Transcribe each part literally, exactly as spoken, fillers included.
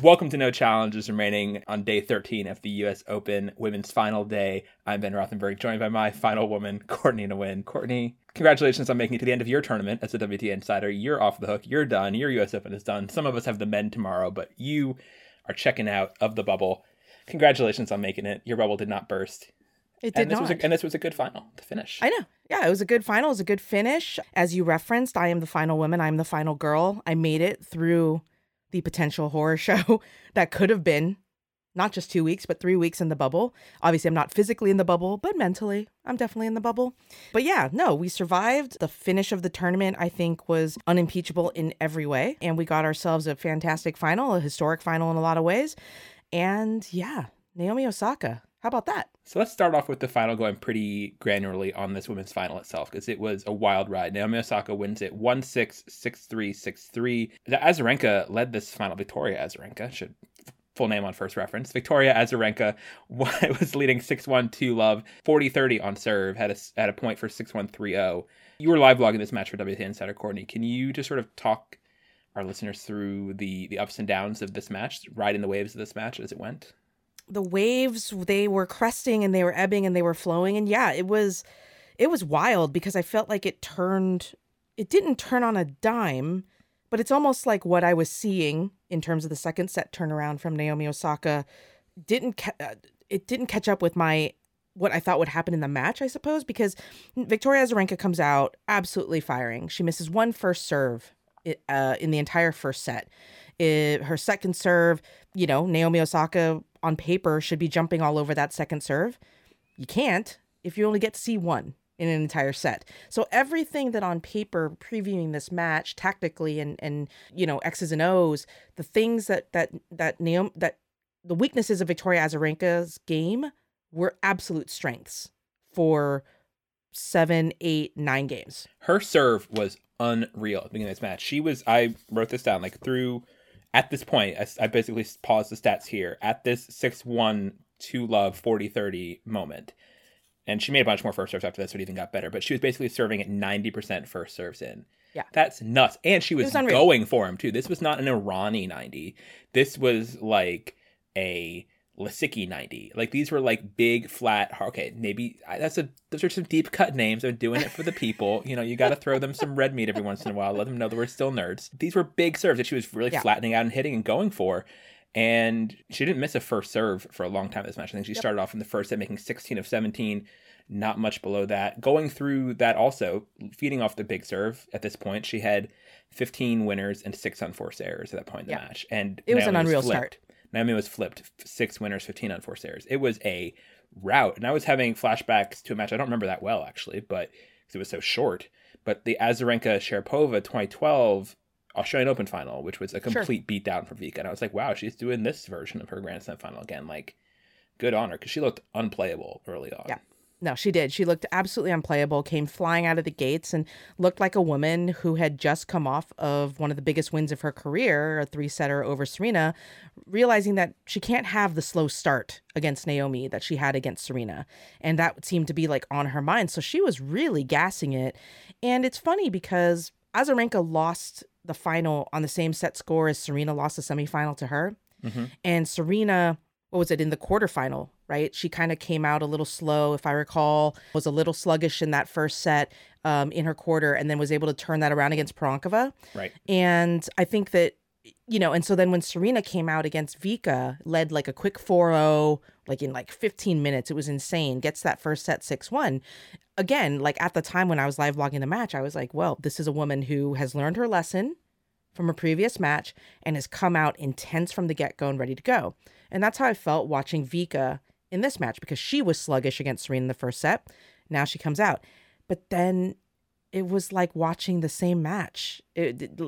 Welcome to No Challenges Remaining on day thirteen of the U S Open Women's Final Day. I'm Ben Rothenberg, joined by my final woman, Courtney Nguyen. Courtney, congratulations on making it to the end of your tournament as a W T A insider. You're off the hook. You're done. Your U S Open is done. Some of us have the men tomorrow, but you are checking out of the bubble. Congratulations on making it. Your bubble did not burst. It did and this not. Was a, and this was a good final to finish. I know. Yeah, it was a good final. It was a good finish. As you referenced, I am the final woman. I'm the final girl. I made it through the potential horror show that could have been not just two weeks, but three weeks in the bubble. Obviously, I'm not physically in the bubble, but mentally, I'm definitely in the bubble. But yeah, no, we survived. The finish of the tournament, I think, was unimpeachable in every way. And we got ourselves a fantastic final, a historic final in a lot of ways. And yeah, Naomi Osaka. How about that? So let's start off with the final, going pretty granularly on this women's final itself, because it was a wild ride. Naomi Osaka wins it one six, six three, six three. The Azarenka led this final. Victoria Azarenka, should full name on first reference. Victoria Azarenka was leading six one, two love, forty thirty on serve, had a, had a point for six one, three oh. You were live blogging this match for W T A Insider, Courtney. Can you just sort of talk our listeners through the, the ups and downs of this match, riding the waves of this match as it went? The waves, they were cresting and they were ebbing and they were flowing. And yeah, it was it was wild because I felt like it turned, it didn't turn on a dime, but it's almost like what I was seeing in terms of the second set turnaround from Naomi Osaka didn't, ca- it didn't catch up with my, what I thought would happen in the match, I suppose, because Victoria Azarenka comes out absolutely firing. She misses one first serve uh, in the entire first set. It, her second serve, you know, Naomi Osaka on paper should be jumping all over that second serve. You can't if you only get to see one in an entire set. So everything that on paper previewing this match tactically and, and you know, X's and O's, the things that that that Naomi, that the weaknesses of Victoria Azarenka's game were absolute strengths for seven, eight, nine games. Her serve was unreal at the beginning of this match. She was, I wrote this down, like through... At this point, I, I basically paused the stats here. At this six one, two love, forty thirty moment, and she made a bunch more first serves after that, so it even got better. But she was basically serving at ninety percent first serves in. Yeah. That's nuts. And she was, was going for him, too. This was not an Irani ninety. This was like a Lisicki ninety. Like, these were like big, flat, okay, maybe that's a, those are some deep cut names. I'm doing it for the people. You know, you got to throw them some red meat every once in a while. Let them know that we're still nerds. These were big serves that she was really yeah. flattening out and hitting and going for. And she didn't miss a first serve for a long time this match. I think she yep. started off in the first set making sixteen of seventeen, not much below that. Going through that also, feeding off the big serve at this point, she had fifteen winners and six unforced errors at that point in the yep. match. And it was Naomi an unreal was start. Naomi was flipped, six winners, fifteen unforced errors. It was a rout. And I was having flashbacks to a match. I don't remember that well, actually, but because it was so short. But the Azarenka-Sharapova twenty twelve Australian Open final, which was a complete sure. beatdown for Vika. And I was like, wow, she's doing this version of her Grand Slam final again. Like, good on her, because she looked unplayable early on. Yeah. No, she did. She looked absolutely unplayable, came flying out of the gates and looked like a woman who had just come off of one of the biggest wins of her career, a three-setter over Serena, realizing that she can't have the slow start against Naomi that she had against Serena. And that seemed to be like on her mind. So she was really gassing it. And it's funny because Azarenka lost the final on the same set score as Serena lost the semifinal to her. Mm-hmm. And Serena, what was it, in the quarterfinal? Right. She kind of came out a little slow, if I recall, was a little sluggish in that first set um, in her quarter, and then was able to turn that around against Pronkova. Right. And I think that, you know, and so then when Serena came out against Vika, led like a quick four oh, like in like fifteen minutes, it was insane, gets that first set six one. Again, like at the time when I was live blogging the match, I was like, well, this is a woman who has learned her lesson from a previous match and has come out intense from the get-go and ready to go. And that's how I felt watching Vika in this match, because she was sluggish against Serena in the first set. Now she comes out. But then it was like watching the same match. It, it,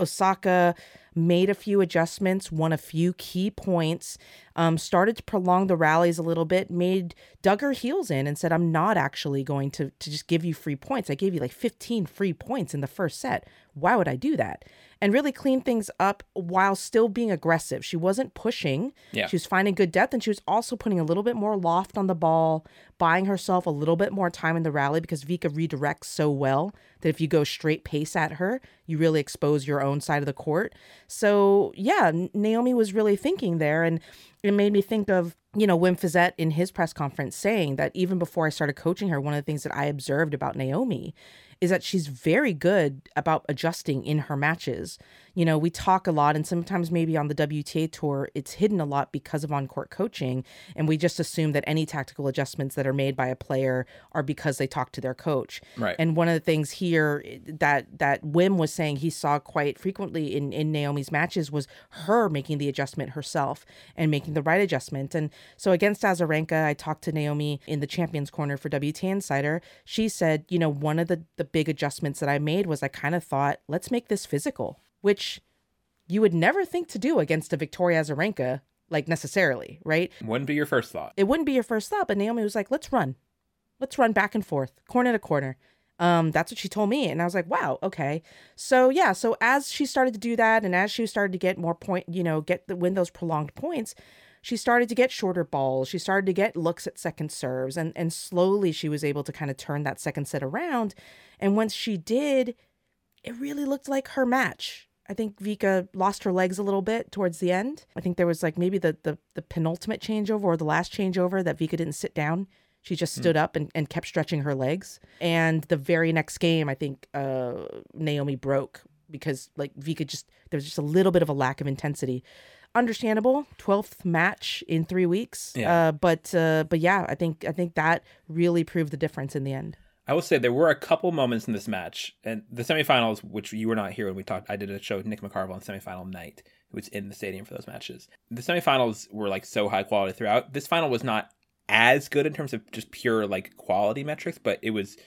Osaka made a few adjustments, won a few key points, um, started to prolong the rallies a little bit, made dug her heels in and said, I'm not actually going to, to just give you free points. I gave you like fifteen free points in the first set. why would I do that? And really clean things up while still being aggressive. She wasn't pushing. Yeah. She was finding good depth, and she was also putting a little bit more loft on the ball, buying herself a little bit more time in the rally, because Vika redirects so well that if you go straight pace at her, you really expose your own side of the court. So, yeah, Naomi was really thinking there, and it made me think of, you know, Wim Fissette in his press conference saying that even before I started coaching her, one of the things that I observed about Naomi is that she's very good about adjusting in her matches. You know, we talk a lot, and sometimes maybe on the W T A tour, it's hidden a lot because of on-court coaching, and we just assume that any tactical adjustments that are made by a player are because they talk to their coach. Right. And one of the things here that that Wim was saying he saw quite frequently in, in Naomi's matches was her making the adjustment herself and making the right adjustment. And so against Azarenka, I talked to Naomi in the Champions Corner for W T A Insider. She said, you know, one of the, the big adjustments that I made was I kind of thought, let's make this physical, which you would never think to do against a Victoria Azarenka, like necessarily, right? Wouldn't be your first thought. It wouldn't be your first thought, but Naomi was like, let's run. Let's run back and forth, corner to corner. Um, that's what she told me. And I was like, wow, okay. So yeah, so as she started to do that, and as she started to get more point, you know, get the win those prolonged points, she started to get shorter balls. She started to get looks at second serves. And, and slowly she was able to kind of turn that second set around. And once she did, it really looked like her match. I think Vika lost her legs a little bit towards the end. I think there was like maybe the the, the penultimate changeover or the last changeover that Vika didn't sit down. She just stood mm. up and, and kept stretching her legs. And the very next game, I think uh, Naomi broke because like Vika just, there was just a little bit of a lack of intensity. Understandable, twelfth match in three weeks. Yeah. Uh, but uh, but yeah, I think I think that really proved the difference in the end. I will say there were a couple moments in this match, and the semifinals, which you were not here when we talked. I did a show with Nick McCarvel on semifinal night, who was in the stadium for those matches. The semifinals were like so high quality throughout. This final was not as good in terms of just pure like quality metrics, but it was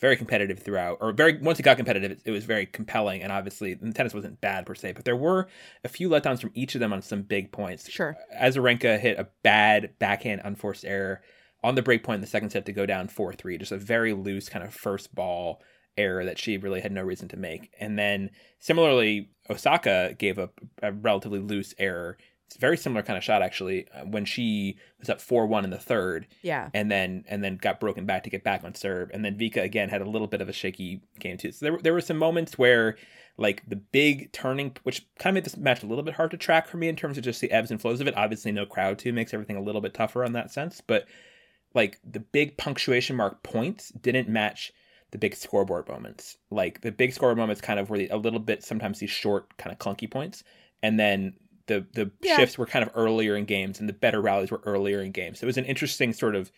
very competitive throughout, or very once it got competitive, it, it was very compelling. And obviously, the tennis wasn't bad per se, but there were a few letdowns from each of them on some big points. Sure. Azarenka hit a bad backhand unforced error on the break point in the second set to go down four three, just a very loose kind of first ball error that she really had no reason to make. And then similarly, Osaka gave up a, a relatively loose error. It's a very similar kind of shot, actually, when she was up four one in the third. Yeah. And then and then got broken back to get back on serve. And then Vika, again, had a little bit of a shaky game, too. So there, there were some moments where, like, the big turning, which kind of made this match a little bit hard to track for me in terms of just the ebbs and flows of it. Obviously, no crowd, too, makes everything a little bit tougher in that sense. But, like, the big punctuation mark points didn't match the big scoreboard moments. Like, the big scoreboard moments kind of were the, a little bit, sometimes these short, kind of clunky points. And then The the yeah. shifts were kind of earlier in games, and the better rallies were earlier in games. So it was an interesting sort of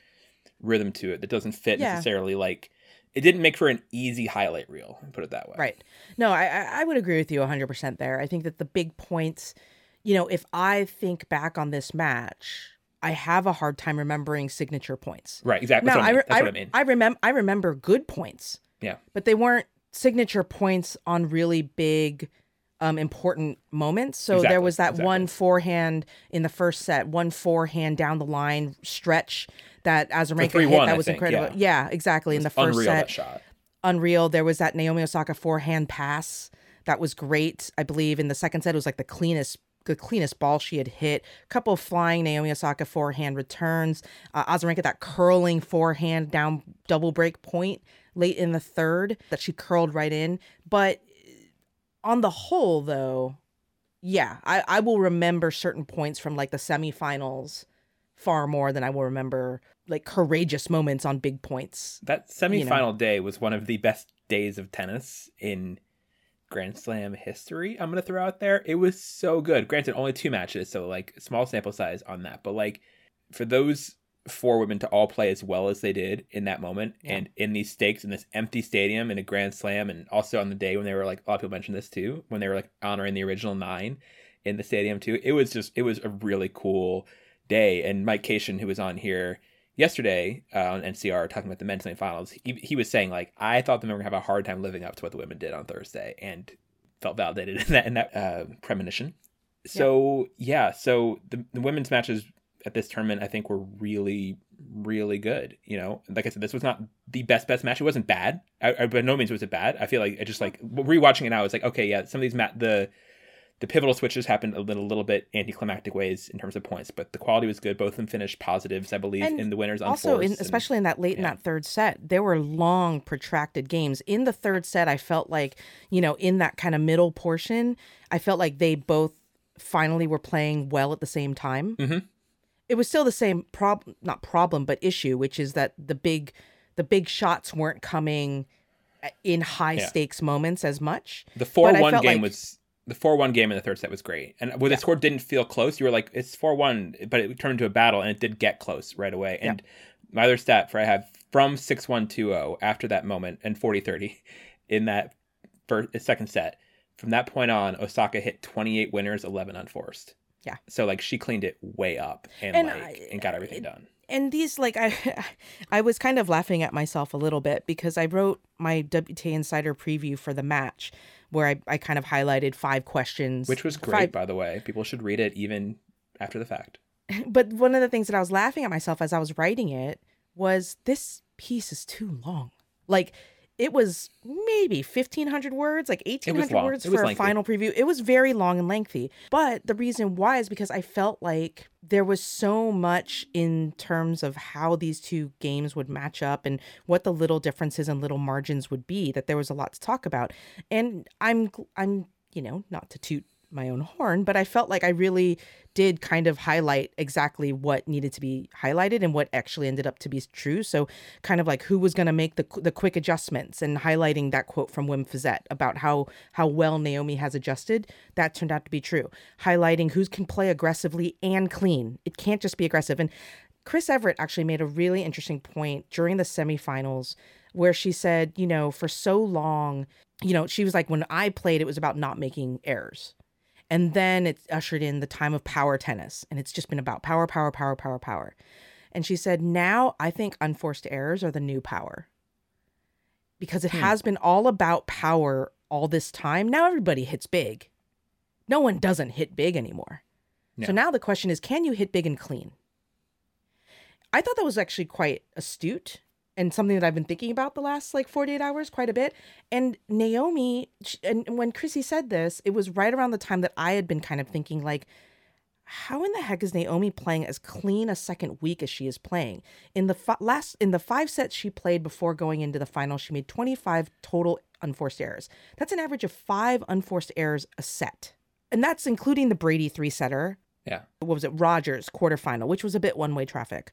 rhythm to it that doesn't fit yeah. necessarily. Like, it didn't make for an easy highlight reel, put it that way. Right. No, I, I would agree with you one hundred percent there. I think that the big points, you know, if I think back on this match, I have a hard time remembering signature points. Right, exactly. Now, That's, what I, re- That's what I mean. I, remem- I remember good points. Yeah. But they weren't signature points on really big Um, important moments. So exactly, there was that exactly. one forehand in the first set, one forehand down the line stretch that Azarenka hit. That I was think, incredible. Yeah, yeah exactly. In the first unreal, set, that shot. Unreal. There was that Naomi Osaka forehand pass that was great. I believe in the second set, it was like the cleanest, the cleanest ball she had hit. A couple of flying Naomi Osaka forehand returns. Uh, Azarenka that curling forehand down double break point late in the third that she curled right in, but. On the whole, though, yeah, I, I will remember certain points from, like, the semifinals far more than I will remember, like, courageous moments on big points. That semifinal you know? day was one of the best days of tennis in Grand Slam history, I'm going to throw out there. It was so good. Granted, only two matches, so, like, small sample size on that. But, like, for those four women to all play as well as they did in that moment yeah. and in these stakes in this empty stadium in a Grand Slam, and also on the day when they were like, a lot of people mentioned this too, when they were like honoring the original nine in the stadium too. It was just, it was a really cool day. And Mike Cation, who was on here yesterday uh, on N C R talking about the men's semifinals, he, he was saying like, I thought the men were gonna have a hard time living up to what the women did on Thursday, and felt validated in that, in that uh, premonition. So yeah, yeah so the, the women's matches at this tournament, I think, were really really good. You know, like I said, this was not the best best match. It wasn't bad. I, I, by no means was it bad. I feel like it just like rewatching it now, it's like, okay, yeah, some of these ma- the the pivotal switches happened a little, little bit anticlimactic ways in terms of points, but the quality was good. Both of them finished positives, I believe, and in the winners on also, fours. Also, especially in that late yeah. in that third set, there were long, protracted games. In the third set, I felt like, you know, in that kind of middle portion, I felt like they both finally were playing well at the same time. Mm-hmm. It was still the same problem, not problem, but issue, which is that the big, the big shots weren't coming in high yeah. stakes moments as much. The four one game like, was... The four one game in the third set was great. And when yeah. the score didn't feel close, you were like, it's four one, but it turned into a battle, and it did get close right away. And yeah. my other stat for I have from six one two oh after that moment and forty thirty in that first, second set, from that point on, Osaka hit twenty-eight winners, eleven unforced. Yeah. So, like, she cleaned it way up and, and, like, I, and got everything I, done. And these, like, I I was kind of laughing at myself a little bit because I wrote my W T A Insider preview for the match where I, I kind of highlighted five questions. Which was great, five, by the way. People should read it even after the fact. But one of the things that I was laughing at myself as I was writing it was this piece is too long. Like, it was maybe fifteen hundred words, like eighteen hundred words for a final preview. It was very long and lengthy. But the reason why is because I felt like there was so much in terms of how these two games would match up and what the little differences and little margins would be that there was a lot to talk about. And I'm, I'm, you know, not to toot my own horn, but I felt like I really did kind of highlight exactly what needed to be highlighted and what actually ended up to be true. So kind of like who was going to make the the quick adjustments and highlighting that quote from Wim Fissette about how how well Naomi has adjusted, that turned out to be true. Highlighting who can play aggressively and clean. It can't just be aggressive. And Chris Evert actually made a really interesting point during the semifinals where she said, you know, for so long, you know, she was like, when I played, it was about not making errors. And then it ushered in the time of power tennis. And it's just been about power, power, power, power, power. And she said, now I think unforced errors are the new power. Because it hmm. has been all about power all this time. Now everybody hits big. No one doesn't hit big anymore. No. So now the question is, can you hit big and clean? I thought that was actually quite astute. And something that I've been thinking about the last like forty-eight hours quite a bit. And Naomi, she, and when Chrissy said this, it was right around the time that I had been kind of thinking like, how in the heck is Naomi playing as clean a second week as she is playing? In the fi- last, in the five sets she played before going into the final, she made twenty-five total unforced errors. That's an average of five unforced errors a set. And that's including the Brady three-setter. Yeah. What was it? Rogers quarterfinal, which was a bit one-way traffic.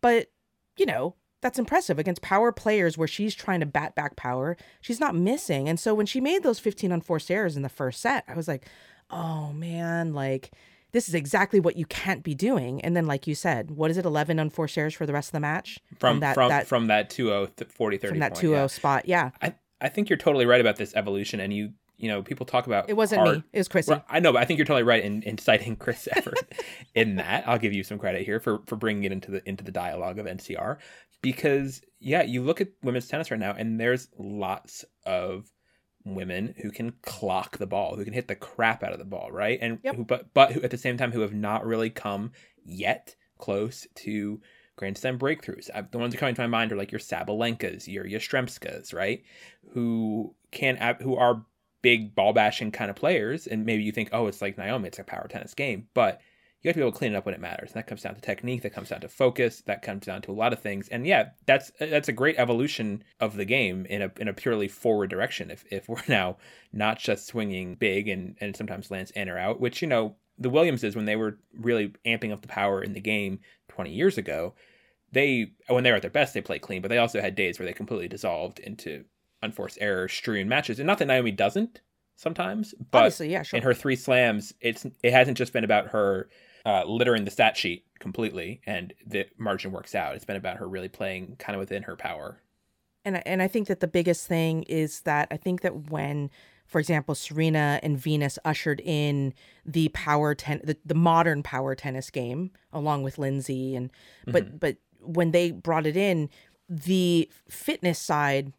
But, you know, that's impressive against power players where she's trying to bat back power. She's not missing. And so when she made those fifteen unforced errors in the first set, I was like, oh, man, like this is exactly what you can't be doing. And then, like you said, what is it? eleven unforced errors for the rest of the match? From, from that, from, that, from that two oh, th- forty thirty from that point, two oh yeah. spot. Yeah. I, I think you're totally right about this evolution. And you, you know, people talk about it wasn't art. me. It was Chrissy. Well, I know, but I think you're totally right in, in citing Chris Evert in that. I'll give you some credit here for, for bringing it into the, into the dialogue of N C R. Because, yeah, you look at women's tennis right now, and there's lots of women who can clock the ball, who can hit the crap out of the ball, right? And yep. who, but but who, at the same time, who have not really come yet close to Grand Slam breakthroughs. I, the ones that are coming to my mind are like your Sabalenkas, your Yastremskas, right? Who can who are big ball bashing kind of players, and maybe you think, oh, it's like Naomi, it's a power tennis game, but you have to be able to clean it up when it matters. And that comes down to technique. That comes down to focus. That comes down to a lot of things. And yeah, that's that's a great evolution of the game in a in a purely forward direction. If if we're now not just swinging big and, and sometimes lands in or out, which, you know, the Williamses, when they were really amping up the power in the game twenty years ago, they when they were at their best, they played clean. But they also had days where they completely dissolved into unforced error strewn matches. And not that Naomi doesn't sometimes, but obviously, yeah, sure. In her three slams, it's it hasn't just been about her Uh, littering the stat sheet completely and the margin works out. It's been about her really playing kind of within her power. And I, and I think that the biggest thing is that I think that when, for example, Serena and Venus ushered in the power ten the, the modern power tennis game along with Lindsay and but mm-hmm. but when they brought it in, the fitness side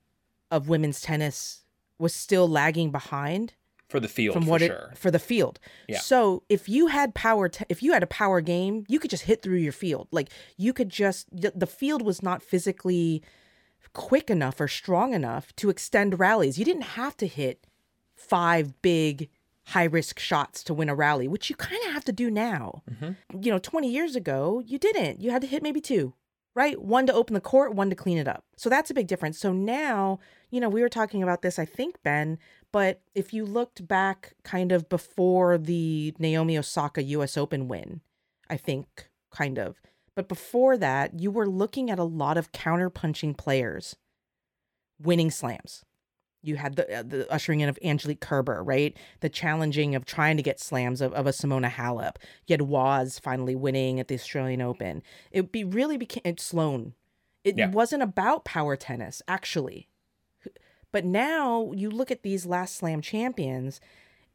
of women's tennis was still lagging behind. For the field, from what for it, sure. For the field. Yeah. So if you had power, t- if you had a power game, you could just hit through your field. Like you could just, the, the field was not physically quick enough or strong enough to extend rallies. You didn't have to hit five big high risk shots to win a rally, which you kind of have to do now. Mm-hmm. You know, twenty years ago, you didn't. You had to hit maybe two, right? One to open the court, one to clean it up. So that's a big difference. So now, you know, we were talking about this, I think, Ben, but if you looked back kind of before the Naomi Osaka U S Open win, I think, kind of. But before that, you were looking at a lot of counterpunching players winning slams. You had the, uh, the ushering in of Angelique Kerber, right? The challenging of trying to get slams of, of a Simona Halep. You had Woz finally winning at the Australian Open. It be, really became it, Sloan. It yeah. wasn't about power tennis, actually. But now you look at these last slam champions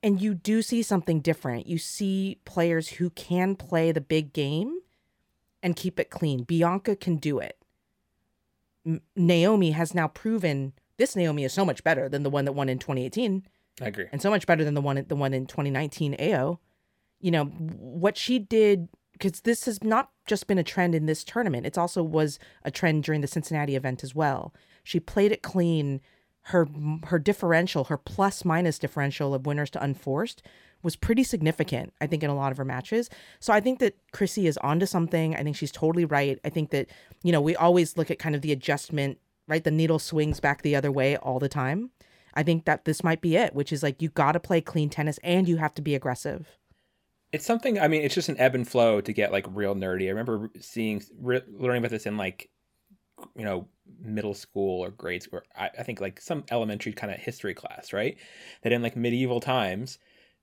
and you do see something different. You see players who can play the big game and keep it clean. Bianca can do it. M- Naomi has now proven this. Naomi is so much better than the one that won in twenty eighteen. I agree. And so much better than the one the one in twenty nineteen A O. You know, what she did, because this has not just been a trend in this tournament. It also was a trend during the Cincinnati event as well. She played it clean. Her her differential, her plus-minus differential of winners to unforced was pretty significant, I think, in a lot of her matches. So I think that Chrissy is onto something. I think she's totally right. I think that, you know, we always look at kind of the adjustment, right? The needle swings back the other way all the time. I think that this might be it, which is like you got to play clean tennis and you have to be aggressive. It's something, I mean, it's just an ebb and flow to get like real nerdy. I remember seeing, re- learning about this in like, you know, middle school or grade school, I, I think like some elementary kind of history class, right? That in like medieval times,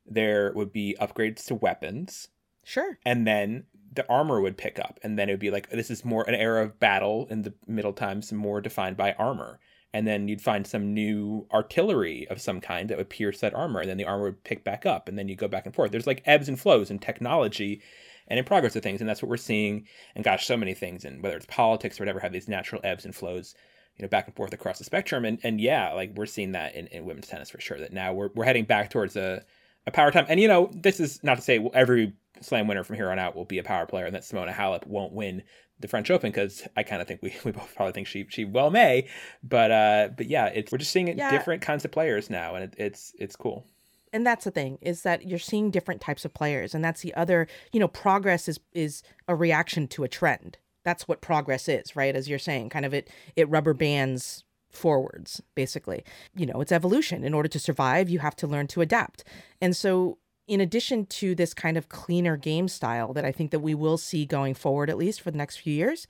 there would be upgrades to weapons. Sure. And then the armor would pick up. And then it would be like, this is more an era of battle in the middle times, more defined by armor. And then you'd find some new artillery of some kind that would pierce that armor. And then the armor would pick back up. And then you go back and forth. There's like ebbs and flows in technology and in progress of things. And that's what we're seeing. And gosh, so many things. And whether it's politics or whatever, have these natural ebbs and flows, you know, back and forth across the spectrum. And and yeah, like we're seeing that in, in women's tennis for sure, that now we're we're heading back towards a, a power time. And, you know, this is not to say well, every slam winner from here on out will be a power player and that Simona Halep won't win the French Open, because I kind of think we, we both probably think she she well may. But uh, but yeah, it's, we're just seeing yeah. different kinds of players now. And it, it's it's cool. And that's the thing, is that you're seeing different types of players. And that's the other, you know, progress is is a reaction to a trend. That's what progress is, right? As you're saying, kind of it it rubber bands forwards, basically. You know, it's evolution. In order to survive, you have to learn to adapt. And so in addition to this kind of cleaner game style that I think that we will see going forward, at least for the next few years,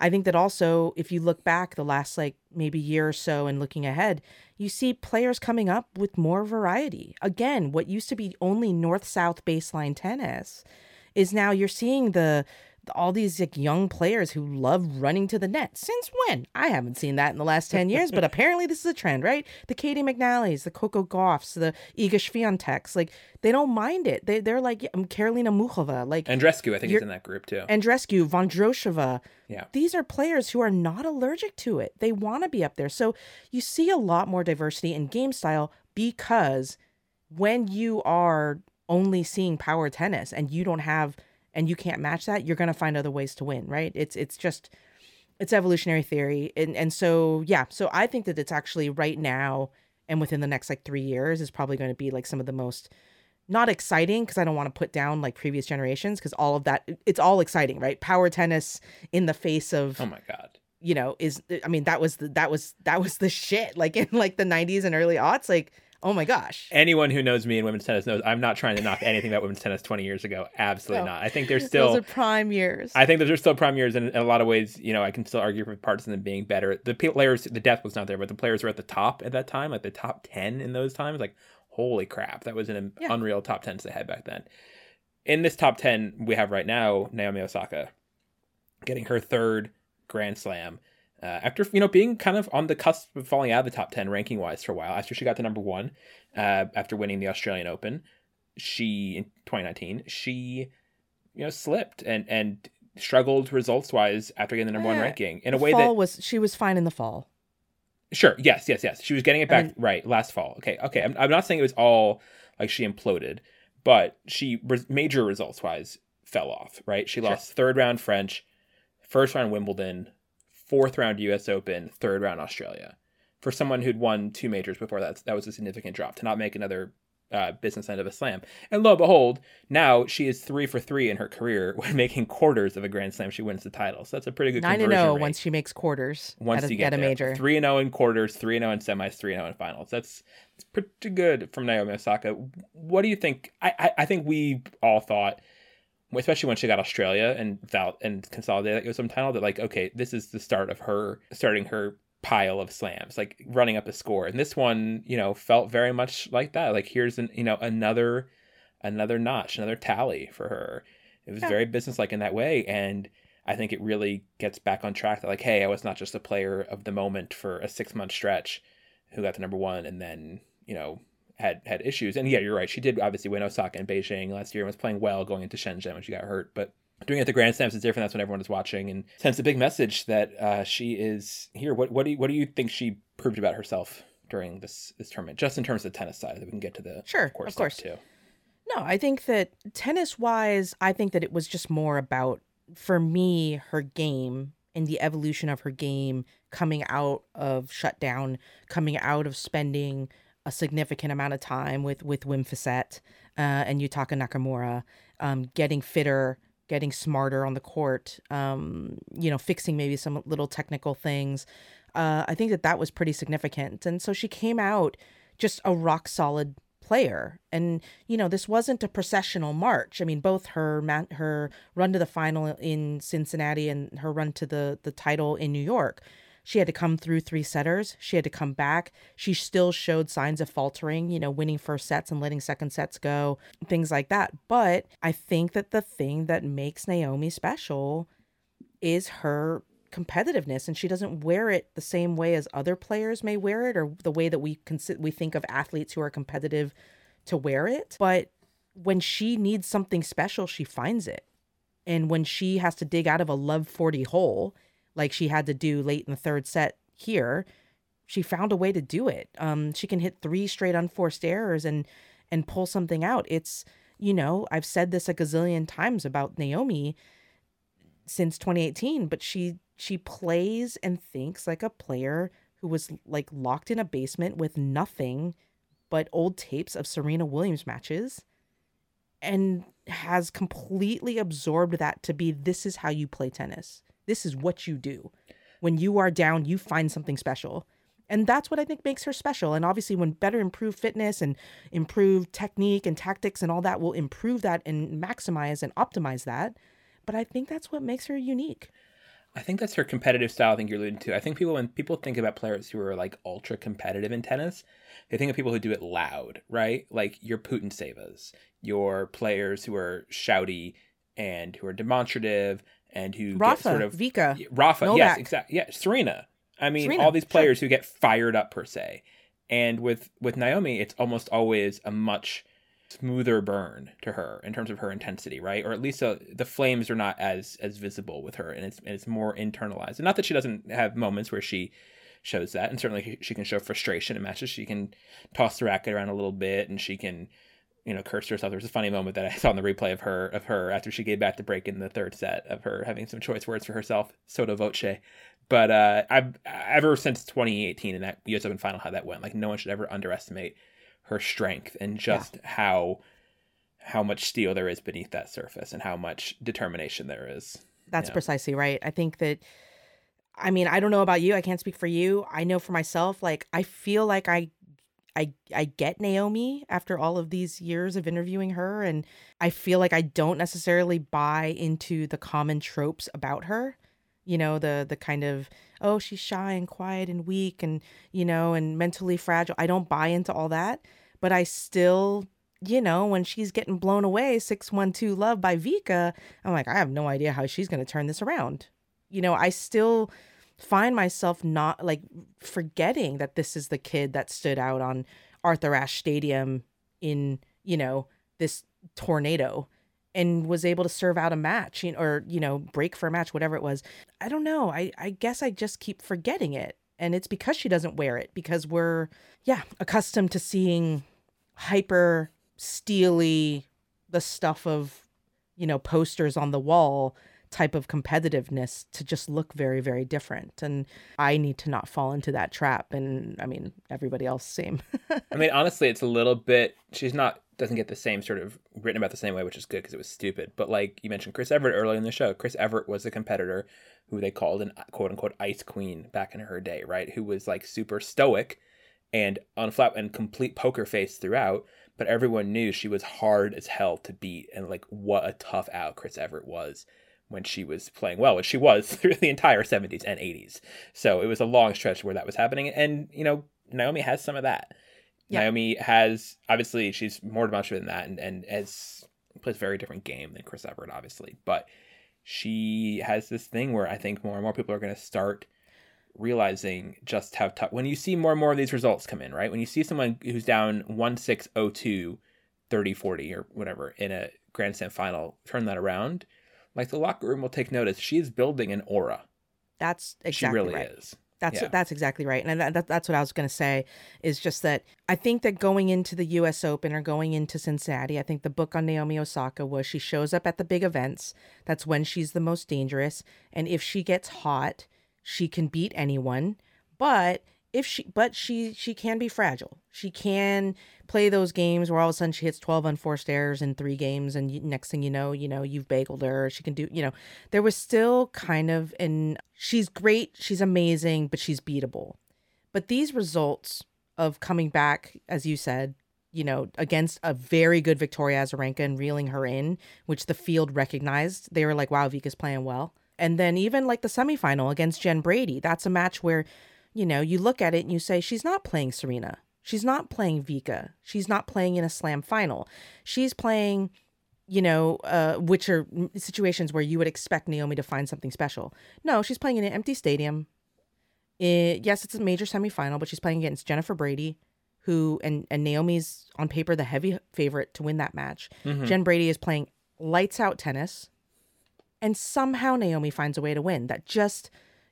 I think that also if you look back the last like maybe year or so and looking ahead, you see players coming up with more variety. Again, what used to be only north-south baseline tennis is now you're seeing the all these like young players who love running to the net. Since when? I haven't seen that in the last ten years, but apparently this is a trend, right? The Katie McNally's, the Coco Gauffs, the Iga Swiatek's, like they don't mind it. They, they're like um, Karolina Muchova, like Andreescu, I think is in that group too. Andreescu, Vondroshova. Yeah. These are players who are not allergic to it. They want to be up there. So you see a lot more diversity in game style, because when you are only seeing power tennis and you don't have and you can't match that, you're going to find other ways to win, right? It's it's just, it's evolutionary theory. And and so, yeah, so I think that it's actually right now and within the next like three years is probably going to be like some of the most, not exciting, because I don't want to put down like previous generations, because all of that, it's all exciting, right? Power tennis in the face of, oh my God, you know, is, I mean, that was the, that was, that was the shit, like in like the nineties and early aughts, like, oh my gosh. Anyone who knows me in women's tennis knows I'm not trying to knock anything about women's tennis twenty years ago. Absolutely no. not. I think there's still... Those are prime years. I think those are still prime years. And in a lot of ways, you know, I can still argue for parts of them being better. The players, the depth was not there, but the players were at the top at that time, like the top ten in those times. Like, holy crap. That was an yeah. unreal top ten they had back then. In this top ten we have right now, Naomi Osaka getting her third Grand Slam. Uh, after, you know, being kind of on the cusp of falling out of the top ten ranking wise for a while, after she got to number one, uh, after winning the Australian Open, she in twenty nineteen, she, you know, slipped and, and struggled results wise after getting the number yeah. one ranking in the a way fall that was, she was fine in the fall. Sure. Yes. Yes. Yes. She was getting it back I mean, right last fall. Okay. Okay. I'm, I'm not saying it was all Like, she imploded. But she, major results-wise, fell off, right? She sure. lost third round French, first round Wimbledon, fourth round U S Open, third round Australia. For someone who'd won two majors before that, that was a significant drop to not make another uh, business end of a slam. And lo and behold, now she is three for three in her career when making quarters of a Grand Slam. She wins the title. So that's a pretty good conversion rate. nine and oh once she makes quarters once at, you get at a there. major. three and oh in quarters, three and oh in semis, three and oh in finals. That's, that's pretty good from Naomi Osaka. What do you think? I, I, I think we all thought, especially when she got Australia and val- and consolidated that U S Open title, that like, okay, this is the start of her starting her pile of slams, like running up a score. And this one, you know, felt very much like that. Like, here's an, you know, another another notch, another tally for her. It was yeah. very businesslike in that way, and I think it really gets back on track. That like, hey, I was not just a player of the moment for a six month stretch who got the number one and then, you know, had had issues. And yeah, you're right. She did obviously win Osaka and Beijing last year and was playing well going into Shenzhen when she got hurt. But doing it at the Grand Slams is different. That's when everyone is watching and sends a big message that uh, she is here. What what do you, what do you think she proved about herself during this this tournament? Just in terms of the tennis side, that we can get to the sure, course, of course too. No, I think that tennis wise, I think that it was just more about, for me, her game and the evolution of her game coming out of shutdown, coming out of spending a significant amount of time with with Wim Fissette uh, and Yutaka Nakamura, um, getting fitter, getting smarter on the court, um, you know, fixing maybe some little technical things. Uh, I think that that was pretty significant. And so she came out just a rock solid player. And, you know, this wasn't a processional march. I mean, both her ma- her run to the final in Cincinnati and her run to the the title in New York, she had to come through three setters. She had to come back. She still showed signs of faltering, you know, winning first sets and letting second sets go, things like that. But I think that the thing that makes Naomi special is her competitiveness, and she doesn't wear it the same way as other players may wear it, or the way that we consider, we think of athletes who are competitive to wear it. But when she needs something special, she finds it. And when she has to dig out of a love forty hole, like she had to do late in the third set here, she found a way to do it. Um, she can hit three straight unforced errors and and pull something out. It's, you know, I've said this a gazillion times about Naomi since twenty eighteen, but she she plays and thinks like a player who was like locked in a basement with nothing but old tapes of Serena Williams matches, and has completely absorbed that to be, this is how you play tennis. This is what you do. When you are down, you find something special. And that's what I think makes her special. And obviously, when better improved fitness and improved technique and tactics and all that will improve that and maximize and optimize that. But I think that's what makes her unique. I think that's her competitive style. I think you're alluding to. I think people, when people think about players who are like ultra competitive in tennis, they think of people who do it loud, right? Like your Putin Sevas, your players who are shouty and who are demonstrative, and who Rafa, get sort of Vika, Rafa, Novak. Yes, exactly, yeah, Serena. I mean, Serena, all these players sure. who get fired up per se. And with with Naomi, it's almost always a much smoother burn to her in terms of her intensity, right? Or at least uh, the flames are not as as visible with her, and it's and it's more internalized. And not that she doesn't have moments where she shows that, and certainly she can show frustration in matches. She can toss the racket around a little bit, and she can, you know, cursed herself. There was a funny moment that I saw in the replay of her of her after she gave back the break in the third set, of her having some choice words for herself, sotto voce. But uh, I've ever since twenty eighteen in that U S Open final, how that went, like no one should ever underestimate her strength and just yeah. how how much steel there is beneath that surface and how much determination there is. That's you know. precisely right. I think that, I mean, I don't know about you. I can't speak for you. I know for myself, like I feel like I. I, I get Naomi after all of these years of interviewing her, and I feel like I don't necessarily buy into the common tropes about her. You know, the the kind of, oh, she's shy and quiet and weak and, you know, and mentally fragile. I don't buy into all that, but I still, you know, when she's getting blown away six one two love by Vika, I'm like, I have no idea how she's going to turn this around. You know, I still find myself not like forgetting that this is the kid that stood out on Arthur Ashe Stadium in, you know, this tornado and was able to serve out a match, you know, or, you know, break for a match, whatever it was. I don't know. I, I guess I just keep forgetting it. And it's because she doesn't wear it, because we're, yeah, accustomed to seeing hyper steely, the stuff of, you know, posters on the wall type of competitiveness to just look very, very different. And I need to not fall into that trap. And I mean, everybody else, same. I mean, honestly, it's a little bit, she's not, doesn't get the same sort of written about the same way, which is good because it was stupid. But like you mentioned Chris Evert earlier in the show, Chris Evert was a competitor who they called an quote unquote ice queen back in her day, right? Who was like super stoic and on flat and complete poker face throughout. But everyone knew she was hard as hell to beat. And like what a tough out Chris Evert was when she was playing well, which she was through the entire seventies and eighties. So it was a long stretch where that was happening. And, you know, Naomi has some of that. Yeah. Naomi has, obviously, she's more demonstrative than that and, and has, plays a very different game than Chris Evert, obviously. But she has this thing where I think more and more people are going to start realizing just how tough. When you see more and more of these results come in, right? When you see someone who's down one six oh two, thirty forty or whatever in a Grand Slam final, turn that around, like the locker room will take notice. She is building an aura. That's exactly right. She really right. is. That's yeah. that's exactly right. And that, that, that's what I was going to say is just that I think that going into the U S Open or going into Cincinnati, I think the book on Naomi Osaka was she shows up at the big events. That's when she's the most dangerous. And if she gets hot, she can beat anyone. But if she but she she can be fragile. She can play those games where all of a sudden she hits twelve unforced errors in three games, and you, next thing you know, you know you've bageled her. She can do, you know, there was still kind of an she's great, she's amazing, but she's beatable. But these results of coming back, as you said, you know, against a very good Victoria Azarenka and reeling her in, which the field recognized, they were like, wow, Vika's playing well. And then even like the semifinal against Jen Brady, that's a match where, you know, you look at it and you say, she's not playing Serena. She's not playing Vika. She's not playing in a slam final. She's playing, you know, uh, which are situations where you would expect Naomi to find something special. No, she's playing in an empty stadium. It, yes, it's a major semifinal, but she's playing against Jennifer Brady, who, and, and Naomi's on paper the heavy favorite to win that match. Mm-hmm. Jen Brady is playing lights out tennis. And somehow Naomi finds a way to win. That just...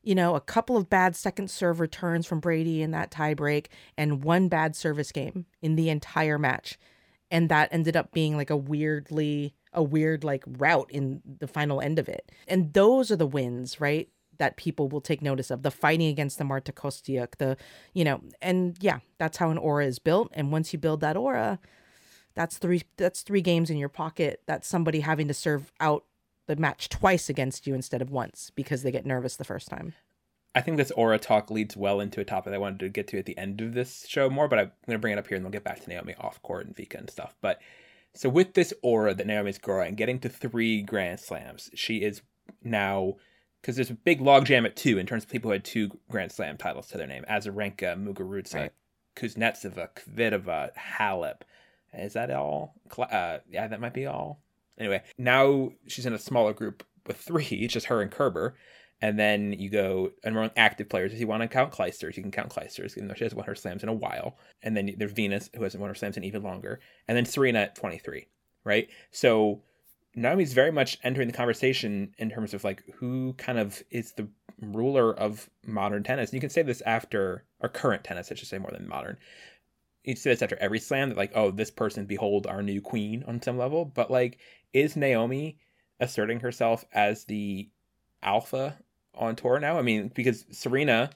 You know, a couple of bad second serve returns from Brady in that tie break and one bad service game in the entire match. And that ended up being like a weirdly, a weird like route in the final end of it. And those are the wins, right, that people will take notice of. The fighting against the Marta Kostiuk, the, you know, and yeah, that's how an aura is built. And once you build that aura, that's three, that's three games in your pocket. That's somebody having to serve out the match twice against you instead of once because they get nervous the first time. I think this aura talk leads well into a topic I wanted to get to at the end of this show more, but I'm going to bring it up here and we'll get back to Naomi off court and Vika and stuff. But so with this aura that Naomi's growing, getting to three Grand Slams, she is now, because there's a big logjam at two in terms of people who had two Grand Slam titles to their name, Azarenka, Muguruza, right. Kuznetsova, Kvitova, Halep. Is that all? Uh, yeah, that might be all. Anyway, now she's in a smaller group with three. It's just her and Kerber. And then you go, and we're on active players. If you want to count Kleisters, you can count Kleisters, even though she hasn't won her slams in a while. And then there's Venus, who hasn't won her slams in even longer. And then Serena at twenty-three, right? So Naomi's very much entering the conversation in terms of like who kind of is the ruler of modern tennis. And you can say this after, or current tennis, I should say more than modern. You say this after every slam that like, oh, this person, behold, our new queen on some level. But like, is Naomi asserting herself as the alpha on tour now? I mean, because Serena,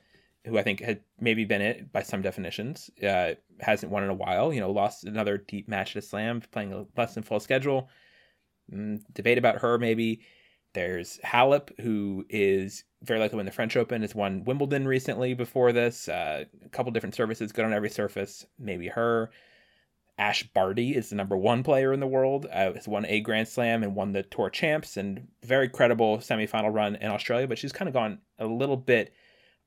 who I think had maybe been it by some definitions, uh, hasn't won in a while, you know, lost another deep match to slam, playing a less than full schedule. Mm, debate about her, maybe. There's Halep, who is very likely to win the French Open, has won Wimbledon recently before this. Uh, a couple different services, good on every surface. Maybe her. Ash Barty is the number one player in the world. Uh, has won a Grand Slam and won the Tour Champs and very credible semifinal run in Australia. But she's kind of gone a little bit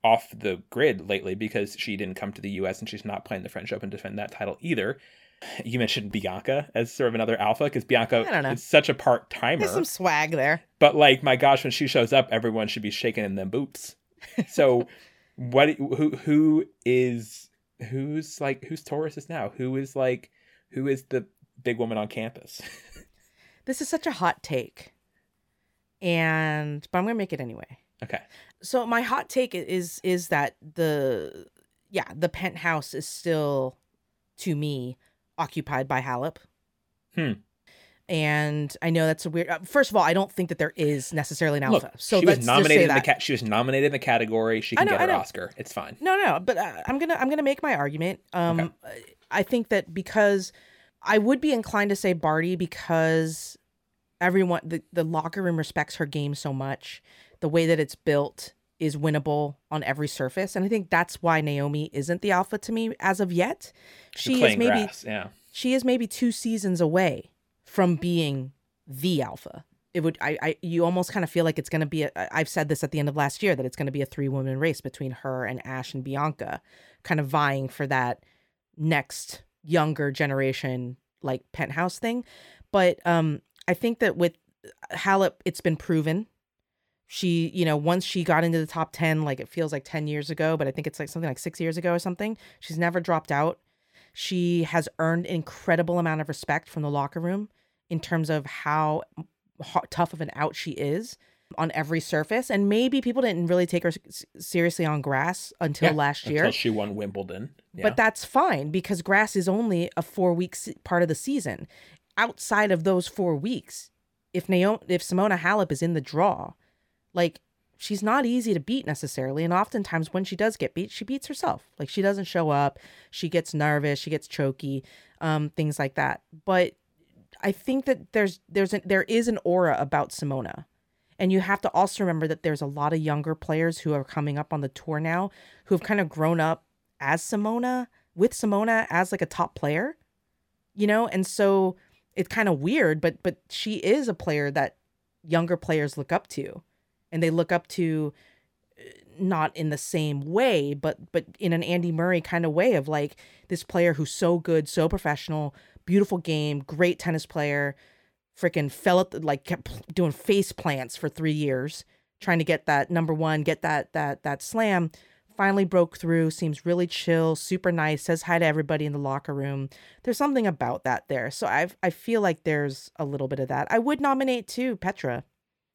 off the grid lately because she didn't come to the U S and she's not playing the French Open to defend that title either. You mentioned Bianca as sort of another alpha because Bianca is such a part-timer. There's some swag there. But like, my gosh, when she shows up, everyone should be shaking in them boots. So what? Who? Who is, who's like, who's Taurus is now? Who is like, who is the big woman on campus? This is such a hot take. And, but I'm going to make it anyway. Okay. So my hot take is, is that the, yeah, the penthouse is still, to me, occupied by Halep Hmm. And I know that's a weird. Uh, first of all, I don't think that there is necessarily an alpha. Look, so she was let's nominated. Just say in that. The ca- she was nominated in the category. She can know, get her Oscar. It's fine. No, no. But uh, I'm gonna I'm gonna make my argument. Um, okay. I think that because I would be inclined to say Barty because everyone the, the locker room respects her game so much. The way that it's built is winnable on every surface, and I think that's why Naomi isn't the alpha to me as of yet. She's she is maybe grass, yeah. She is maybe two seasons away from being the alpha. It would I, I you almost kind of feel like it's going to be a, I've said this at the end of last year that it's going to be a three woman race between her and Ash and Bianca, kind of vying for that next younger generation like penthouse thing. But um I think that with Halep it's been proven. She, you know, once she got into the top ten, like it feels like ten years ago, but I think it's like something like six years ago or something. She's never dropped out. She has earned an incredible amount of respect from the locker room in terms of how tough of an out she is on every surface. And maybe people didn't really take her seriously on grass until yeah, last year. Until she won Wimbledon. Yeah. But that's fine because grass is only a four-week part of the season. Outside of those four weeks, if Naomi, if Simona Halep is in the draw, like she's not easy to beat necessarily. And oftentimes when she does get beat, she beats herself. Like she doesn't show up. She gets nervous. She gets choky, um, things like that. But I think that there's there's an, there is an aura about Simona, and you have to also remember that there's a lot of younger players who are coming up on the tour now who have kind of grown up as Simona with Simona as like a top player, you know. And so it's kind of weird, but but she is a player that younger players look up to, and they look up to not in the same way, but but in an Andy Murray kind of way of like this player who's so good, so professional. Beautiful game, great tennis player, freaking fell at the, like kept doing face plants for three years, trying to get that number one, get that that that slam. Finally broke through, seems really chill, super nice, says hi to everybody in the locker room. There's something about that there. So I've I feel like there's a little bit of that. I would nominate too Petra,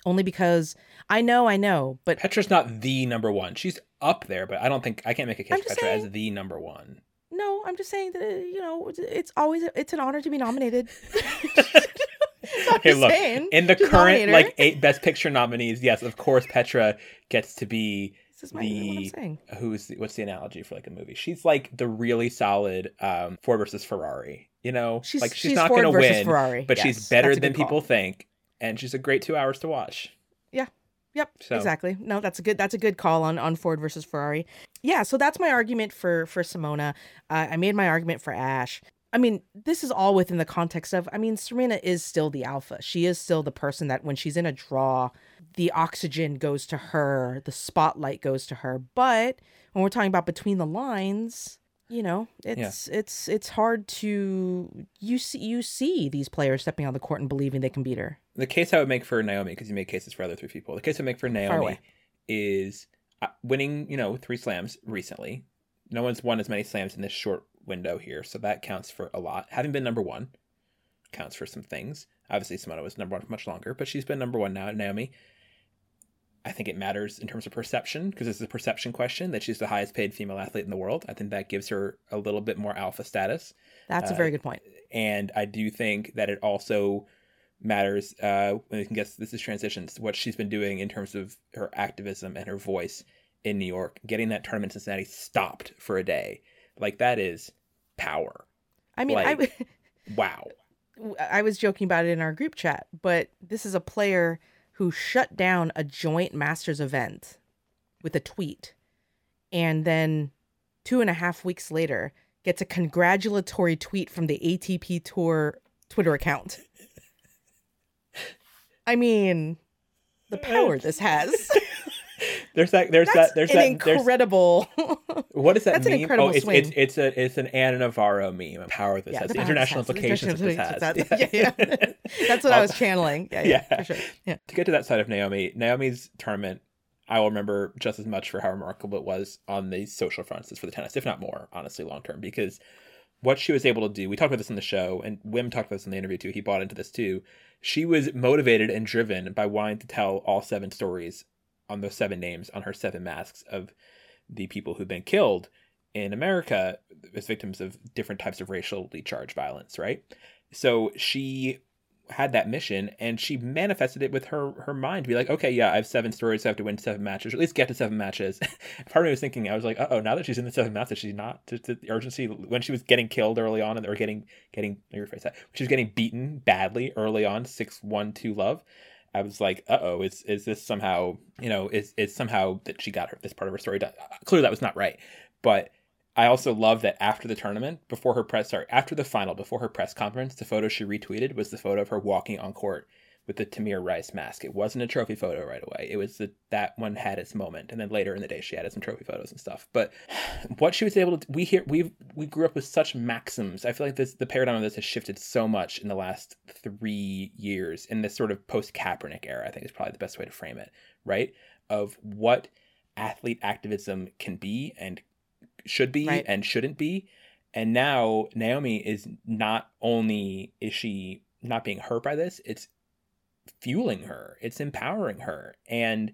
only because I know, I know, but Petra's not the number one. She's up there, but I don't think I can't make a case for Petra saying, as the number one. No, I'm just saying that, you know, it's always, it's an honor to be nominated. Hey, look, saying, in the current, like, eight Best Picture nominees, yes, of course, Petra gets to be this is my, the, what who's, the, what's the analogy for, like, a movie? She's, like, the really solid um, Ford versus Ferrari, you know? She's, like, she's, she's not going to win, Ferrari. But yes, she's better than people think, and she's a great two hours to watch. Yeah. Yep, so. Exactly. No, that's a good that's a good call on, on Ford versus Ferrari. Yeah, so that's my argument for, for Simona. Uh, I made my argument for Ash. I mean, this is all within the context of, I mean, Serena is still the alpha. She is still the person that when she's in a draw, the oxygen goes to her, the spotlight goes to her. But when we're talking about between the lines, you know, it's yeah. it's it's hard to you see you see these players stepping on the court and believing they can beat her. The case I would make for Naomi, because you made cases for other three people. The case I would make for Naomi is winning, you know, three slams recently. No one's won as many slams in this short window here, so that counts for a lot. Having been number one counts for some things. Obviously, Simona was number one for much longer, but she's been number one now. Naomi, I think it matters in terms of perception, because it's a perception question that she's the highest paid female athlete in the world. I think that gives her a little bit more alpha status. That's uh, a very good point. And I do think that it also matters, uh, and we can guess this is transitions, what she's been doing in terms of her activism and her voice in New York, getting that tournament in Cincinnati stopped for a day. Like, that is power. I mean, like, I w- wow. I was joking about it in our group chat, but this is a player who shut down a joint Masters event with a tweet, and then two and a half weeks later gets a congratulatory tweet from the A T P Tour Twitter account. I mean, the power this has. There's that. There's that's that. There's an that. Incredible. There's, what is that? That's meme? An incredible oh, it's, swing. It's, it's, it's a it's an Anna Navarro meme. The power this yeah, has. The international has. implications this has. has. Yeah, yeah. That's what I was channeling. Yeah, yeah, yeah. For sure. Yeah. To get to that side of Naomi, Naomi's tournament, I will remember just as much for how remarkable it was on the social fronts as for the tennis, if not more, honestly, long term, because what she was able to do. We talked about this in the show, and Wim talked about this in the interview too. He bought into this too. She was motivated and driven by wanting to tell all seven stories on those seven names, on her seven masks of the people who've been killed in America as victims of different types of racially charged violence, right? So she had that mission, and she manifested it with her her mind to be like, okay, yeah, I have seven stories, so I have to win seven matches, or at least get to seven matches. Part of me was thinking, I was like, uh-oh, now that she's in the seven matches, she's not, to, to the urgency, when she was getting killed early on, and or getting, getting, your face, she was getting beaten badly early on, six one two love, I was like, uh-oh, is is this somehow, you know, is is somehow that she got her, this part of her story done. Clearly that was not right, but I also love that after the tournament, before her press, sorry, after the final, before her press conference, the photo she retweeted was the photo of her walking on court with the Tamir Rice mask. It wasn't a trophy photo right away. It was the, that one had its moment, and then later in the day, she added some trophy photos and stuff. But what she was able to, we hear, we we grew up with such maxims. I feel like this, the paradigm of this has shifted so much in the last three years in this sort of post-Kaepernick era. I think is probably the best way to frame it, right? Of what athlete activism can be and should be, right, and shouldn't be. And now Naomi is not only is she not being hurt by this, it's fueling her, it's empowering her, and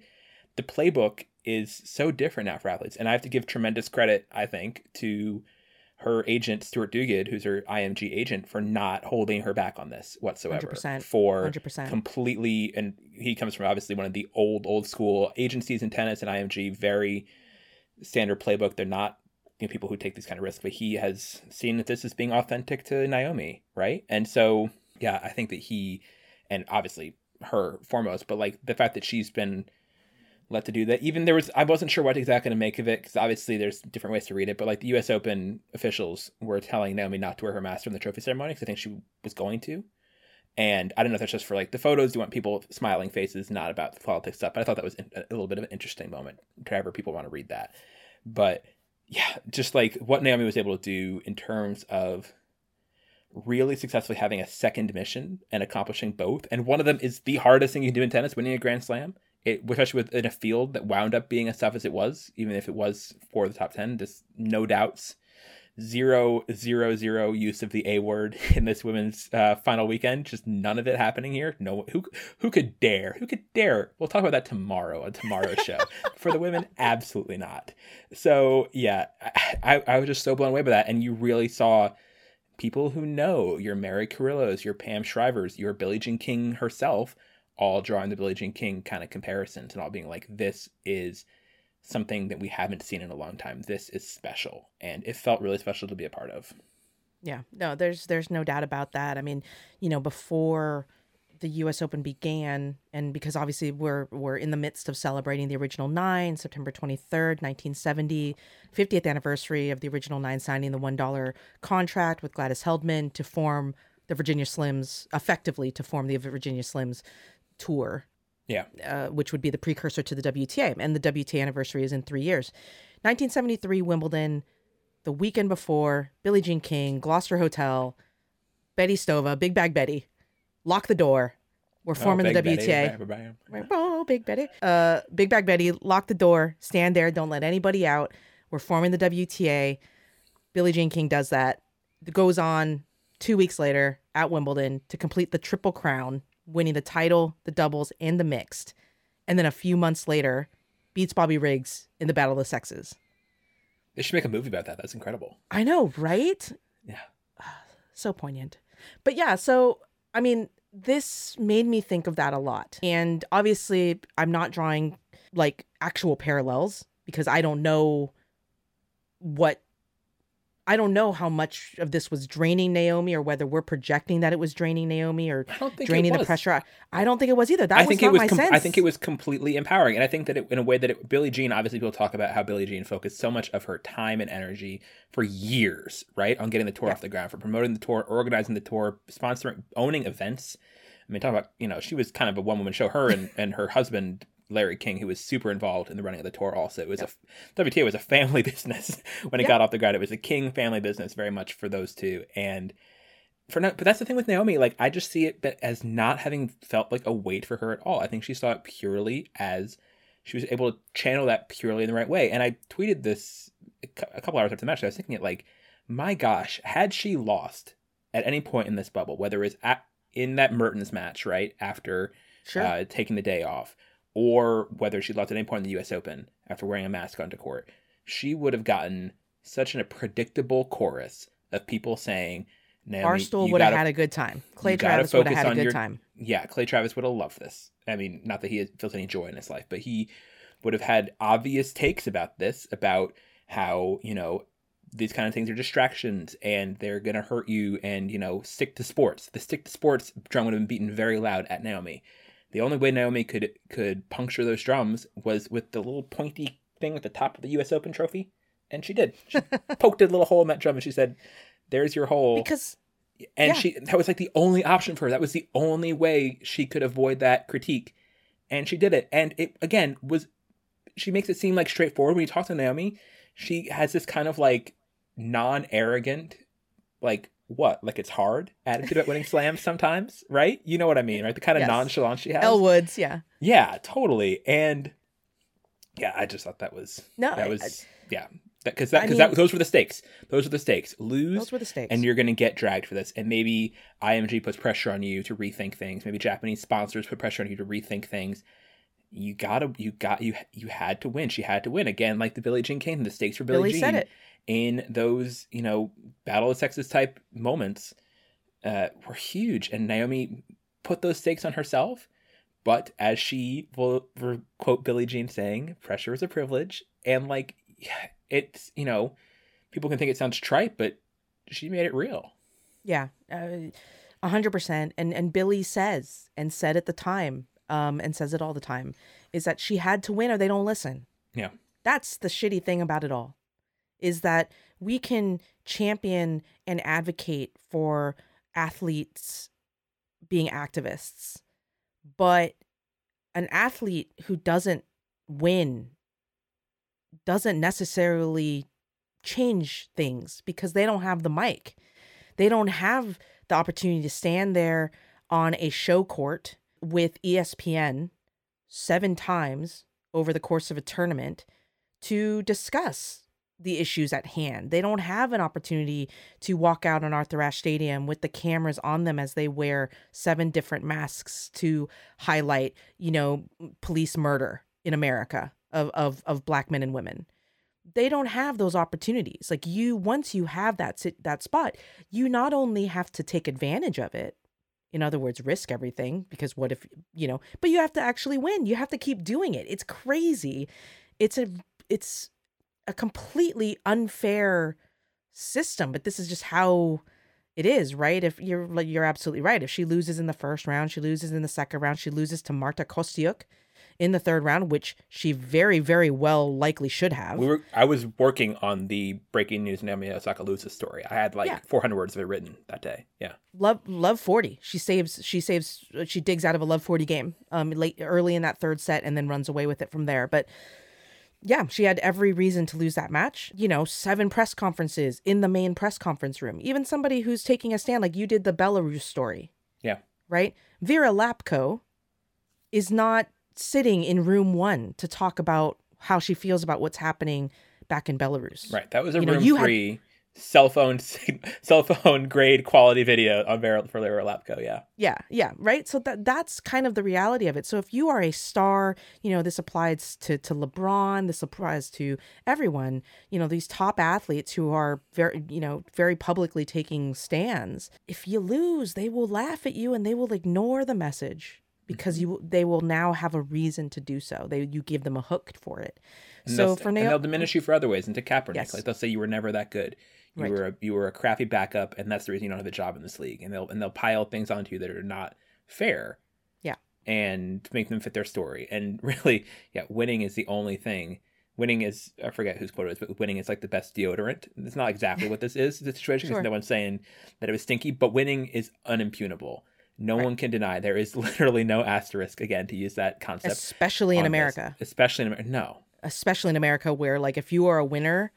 the playbook is so different now for athletes. And I have to give tremendous credit, I think, to her agent Stuart Dugid, who's her I M G agent, for not holding her back on this whatsoever. one hundred percent, for one hundred percent. Completely, and he comes from obviously one of the old old school agencies in tennis, and I M G, very standard playbook. They're not people who take these kind of risks, but he has seen that this is being authentic to Naomi, right? And so, yeah, I think that he, and obviously her foremost, but like the fact that she's been let to do that, even there was, I wasn't sure what exactly to make of it, because obviously there's different ways to read it, but like the U S Open officials were telling Naomi not to wear her mask from the trophy ceremony, because I think she was going to. And I don't know if that's just for like the photos, you want people smiling faces, not about the politics stuff, but I thought that was a little bit of an interesting moment, however people want to read that. But yeah, just like what Naomi was able to do in terms of really successfully having a second mission and accomplishing both. And one of them is the hardest thing you can do in tennis, winning a Grand Slam, it, especially within a field that wound up being as tough as it was, even if it was for the top ten. There's no doubts, zero, zero, zero use of the A word in this women's uh, final weekend. Just none of it happening here. No, who who could dare? Who could dare? We'll talk about that tomorrow on tomorrow's show. For the women, absolutely not. So yeah, I, I was just so blown away by that. And you really saw people who know, your Mary Carrillos, your Pam Shrivers, your Billie Jean King herself, all drawing the Billie Jean King kind of comparisons and all being like, this is something that we haven't seen in a long time. This is special, and it felt really special to be a part of. Yeah, no, there's there's no doubt about that. I mean, you know, before the U S Open began, and because obviously we're we're in the midst of celebrating the Original Nine, September twenty-third, nineteen seventy, fiftieth anniversary of the Original Nine signing the one dollar contract with Gladys Heldman to form the Virginia Slims, effectively to form the Virginia Slims Tour. Yeah, uh, which would be the precursor to the W T A. And the W T A anniversary is in three years. nineteen seventy-three, Wimbledon, the weekend before, Billie Jean King, Gloucester Hotel, Betty Stove, Big Bag Betty, lock the door. We're forming oh, the W T A. Betty. Oh, Big Betty. Uh, Big Bag Betty, lock the door, stand there, don't let anybody out. We're forming the W T A. Billie Jean King does that. It goes on two weeks later at Wimbledon to complete the Triple Crown, winning the title, the doubles, and the mixed. And then a few months later, beats Bobby Riggs in the Battle of the Sexes. They should make a movie about that. That's incredible. I know, right? Yeah. So poignant. But yeah, so, I mean, this made me think of that a lot. And obviously, I'm not drawing, like, actual parallels, because I don't know what... I don't know how much of this was draining Naomi, or whether we're projecting that it was draining Naomi, or draining the pressure. I don't think it was either. That I was think not it was my com- sense. I think it was completely empowering. And I think that it, in a way that it, Billie Jean, obviously people talk about how Billie Jean focused so much of her time and energy for years, right, on getting the tour yeah. off the ground, for promoting the tour, organizing the tour, sponsoring, owning events. I mean, talk about, you know, she was kind of a one-woman show, her and, and her husband, Larry King, who was super involved in the running of the tour also. It was yep. a W T A was a family business when it yep. got off the ground. It was a King family business very much for those two. And for now, but that's the thing with Naomi. Like, I just see it as not having felt like a weight for her at all. I think she saw it purely as she was able to channel that purely in the right way. And I tweeted this a couple hours after the match. So I was thinking it like, my gosh, had she lost at any point in this bubble, whether it's at, in that Mertens match, right, after sure. uh, taking the day off, or whether she lost at any point in the U S Open after wearing a mask onto court, she would have gotten such an, a predictable chorus of people saying, Naomi, Barstool would have had a good time. Clay Travis would have had a good your, time. Yeah, Clay Travis would have loved this. I mean, not that he feels any joy in his life, but he would have had obvious takes about this, about how, you know, these kind of things are distractions and they're going to hurt you and, you know, stick to sports. The stick to sports drum would have been beaten very loud at Naomi. The only way Naomi could could puncture those drums was with the little pointy thing at the top of the U S Open trophy. And she did. She poked a little hole in that drum and she said, there's your hole. Because, and yeah. she that was like the only option for her. That was the only way she could avoid that critique. And she did it. And it, again, was she makes it seem like straightforward. When you talk to Naomi, she has this kind of like non-arrogant, like, what? Like, it's hard attitude at winning slams sometimes, right? You know what I mean, right? The kind of yes. nonchalant she has. Elle Woods, yeah. Yeah, totally. And yeah, I just thought that was, no, that was, I, yeah. Because that, because that, that, those were the stakes. Those were the stakes. Lose, those were the stakes. And you're going to get dragged for this. And maybe I M G puts pressure on you to rethink things. Maybe Japanese sponsors put pressure on you to rethink things. You gotta, you got, you you had to win. She had to win again, like the Billie Jean King. The stakes for Billie Jean. Billie said it. In those, you know, battle of sexes type moments, uh, were huge, and Naomi put those stakes on herself. But as she will quote Billie Jean saying, "Pressure is a privilege," and like, it's, you know, people can think it sounds trite, but she made it real. Yeah, a hundred percent. And and Billie says, and said at the time, um, and says it all the time, is that she had to win or they don't listen. Yeah, that's the shitty thing about it all. Is that we can champion and advocate for athletes being activists, but an athlete who doesn't win doesn't necessarily change things because they don't have the mic. They don't have the opportunity to stand there on a show court with E S P N seven times over the course of a tournament to discuss the issues at hand. They don't have an opportunity to walk out on Arthur Ashe Stadium with the cameras on them as they wear seven different masks to highlight, you know, police murder in America of, of, of black men and women. They don't have those opportunities. Like, you, once you have that, that spot, you not only have to take advantage of it, in other words, risk everything, because what if, you know, but you have to actually win. You have to keep doing it. It's crazy. It's a, it's, a completely unfair system, but this is just how it is, right? If you're you're absolutely right. If she loses in the first round, she loses in the second round, she loses to Marta Kostiuk in the third round, which she very, very well likely should have. We were, I was working on the breaking news Naomi Osaka loses story. I had like yeah. four hundred words of it written that day. Yeah, love love forty. She saves. She saves. She digs out of a love forty game um late early in that third set and then runs away with it from there. But yeah, she had every reason to lose that match. You know, seven press conferences in the main press conference room. Even somebody who's taking a stand, like you did the Belarus story. Yeah. Right? Vera Lapko is not sitting in room one to talk about how she feels about what's happening back in Belarus. Right. That was a you room know, three had... cell phone cell phone grade quality video on Vera, for Vera Lapko. Yeah. Yeah. Yeah. Right. So that that's kind of the reality of it. So if you are a star, you know, this applies to, to LeBron, this applies to everyone, you know, these top athletes who are very, you know, very publicly taking stands. If you lose, they will laugh at you and they will ignore the message because mm-hmm. you they will now have a reason to do so. They You give them a hook for it. And so for now, they'll diminish you for other ways. And to Kaepernick, yes. like they'll say you were never that good. You right. were a, you were a crappy backup, and that's the reason you don't have a job in this league. And they'll and they'll pile things onto you that are not fair, yeah, and make them fit their story. And really, yeah, winning is the only thing. Winning is I forget whose quote it is, but winning is like the best deodorant. It's not exactly what this is the situation because sure. no one's saying that it was stinky. But winning is unimpugnable. No right. one can deny. There is literally no asterisk again to use that concept, especially in America. This. Especially in America, no, especially in America, where like if you are a winner,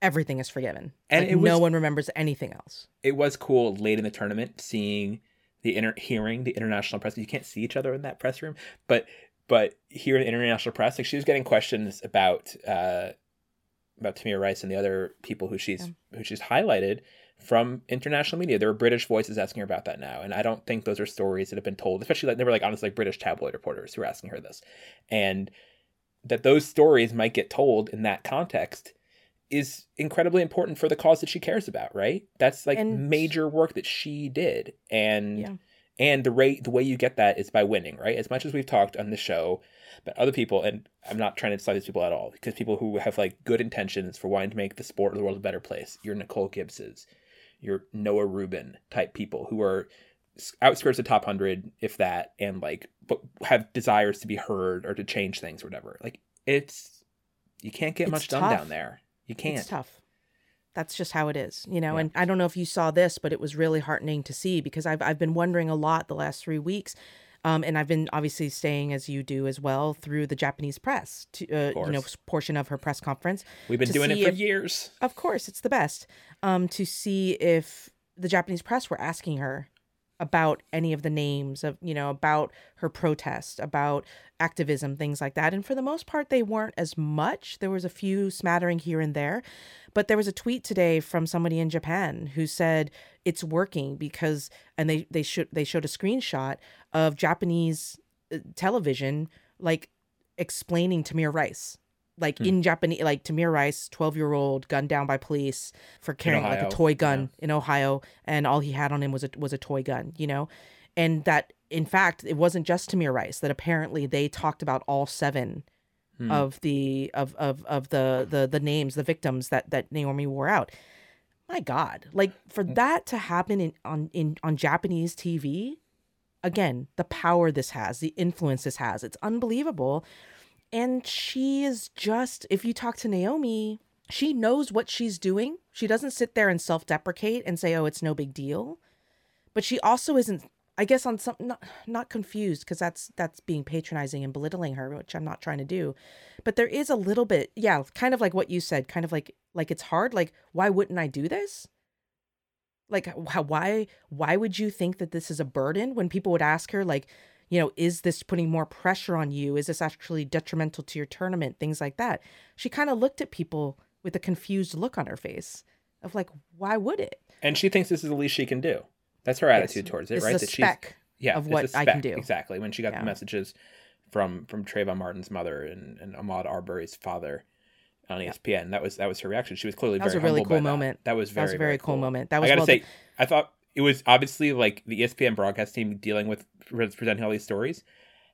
everything is forgiven. And like, it was, no one remembers anything else. It was cool late in the tournament seeing the inter- hearing the international press. You can't see each other in that press room, but but hearing the international press, like she was getting questions about uh, about Tamir Rice and the other people who she's yeah. who she's highlighted from international media. There are British voices asking her about that now, and I don't think those are stories that have been told. Especially like they were like honestly like British tabloid reporters who were asking her this, and that those stories might get told in that context. is incredibly important for the cause that she cares about, right? That's like and major work that she did. And yeah. and the rate, the way you get that is by winning, right? As much as we've talked on the show about other people, and I'm not trying to slight these people at all, because people who have like good intentions for wanting to make the sport or the world a better place, your Nicole Gibbs's, your Noah Rubin type people who are outskirts of top one hundred, if that, and like but have desires to be heard or to change things or whatever. Like it's, you can't get it's much tough. done down there. You can't. It's tough. That's just how it is, you know, yeah. and I don't know if you saw this, but it was really heartening to see, because I've I've been wondering a lot the last three weeks. Um, and I've been obviously staying, as you do as well, through the Japanese press, to, uh, you know, portion of her press conference. We've been doing it for if, years. Of course, it's the best. Um, to see if the Japanese press were asking her about any of the names of, you know, about her protest, about activism, things like that. And for the most part, they weren't as much. There was a few smattering here and there. But there was a tweet today from somebody in Japan who said it's working because, and they, they, sh- they showed a screenshot of Japanese television, like explaining Tamir Rice. Like hmm. in Japanese, like Tamir Rice, twelve-year-old, gunned down by police for carrying like a toy gun yeah. in Ohio, and all he had on him was a was a toy gun, you know, and that in fact it wasn't just Tamir Rice. That apparently they talked about all seven hmm. of the of of of the, the the names, the victims that that Naomi wore out. My God, like for that to happen in on in on Japanese T V, again, the power this has, the influence this has, it's unbelievable. And she is just, if you talk to Naomi, she knows what she's doing. She doesn't sit there and self-deprecate and say, oh, it's no big deal. But she also isn't, I guess, on some, not, not confused, because that's that's being patronizing and belittling her, which I'm not trying to do. But there is a little bit, yeah, kind of like what you said, kind of like, like it's hard. Like, why wouldn't I do this? Like, why, why would you think that this is a burden when people would ask her, like, you know, is this putting more pressure on you? Is this actually detrimental to your tournament? Things like that. She kind of looked at people with a confused look on her face of like, why would it? And she thinks this is the least she can do. That's her attitude it's, towards it, it's right? A that speck she's, yeah, of what I can do. Exactly. When she got yeah. the messages from from Trayvon Martin's mother and, and Ahmaud Arbery's father on E S P N, yeah. that was that was her reaction. She was clearly that very was a really cool moment. That. that was very that was a very, very cool moment. That was I gotta well say, done. I thought. It was obviously like the E S P N broadcast team dealing with presenting all these stories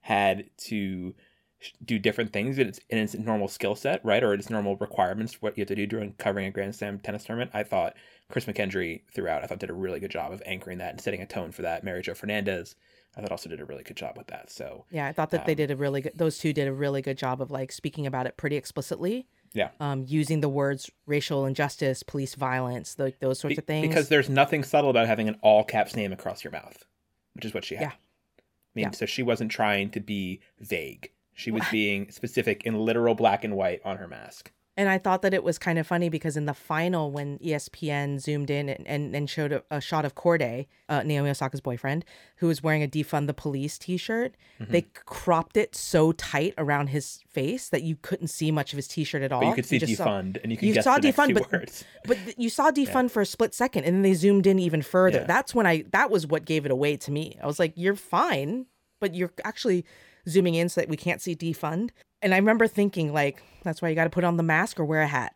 had to do different things in its, in its normal skill set, right? Or its normal requirements, what you have to do during covering a Grand Slam tennis tournament. I thought Chris McKendry throughout, I thought did a really good job of anchoring that and setting a tone for that. Mary Jo Fernandez, I thought also did a really good job with that. So yeah, I thought that um, they did a really good, those two did a really good job of like speaking about it pretty explicitly. Yeah. Um, using the words racial injustice, police violence, like those sorts Be- of things. Because there's nothing subtle about having an all caps name across your mouth, which is what she had. Yeah. I mean, yeah. so she wasn't trying to be vague. She was being specific in literal black and white on her mask. And I thought that it was kind of funny because in the final, when E S P N zoomed in and, and, and showed a, a shot of Corday, uh, Naomi Osaka's boyfriend, who was wearing a Defund the Police t-shirt, mm-hmm. they cropped it so tight around his face that you couldn't see much of his t-shirt at all. But you could see you Defund saw, and you could you guess saw the defund, next two but, words. But you saw Defund yeah. for a split second and then they zoomed in even further. Yeah. That's when I, that was what gave it away to me. I was like, you're fine, but you're actually zooming in so that we can't see Defund. And I remember thinking, like, that's why you got to put on the mask or wear a hat.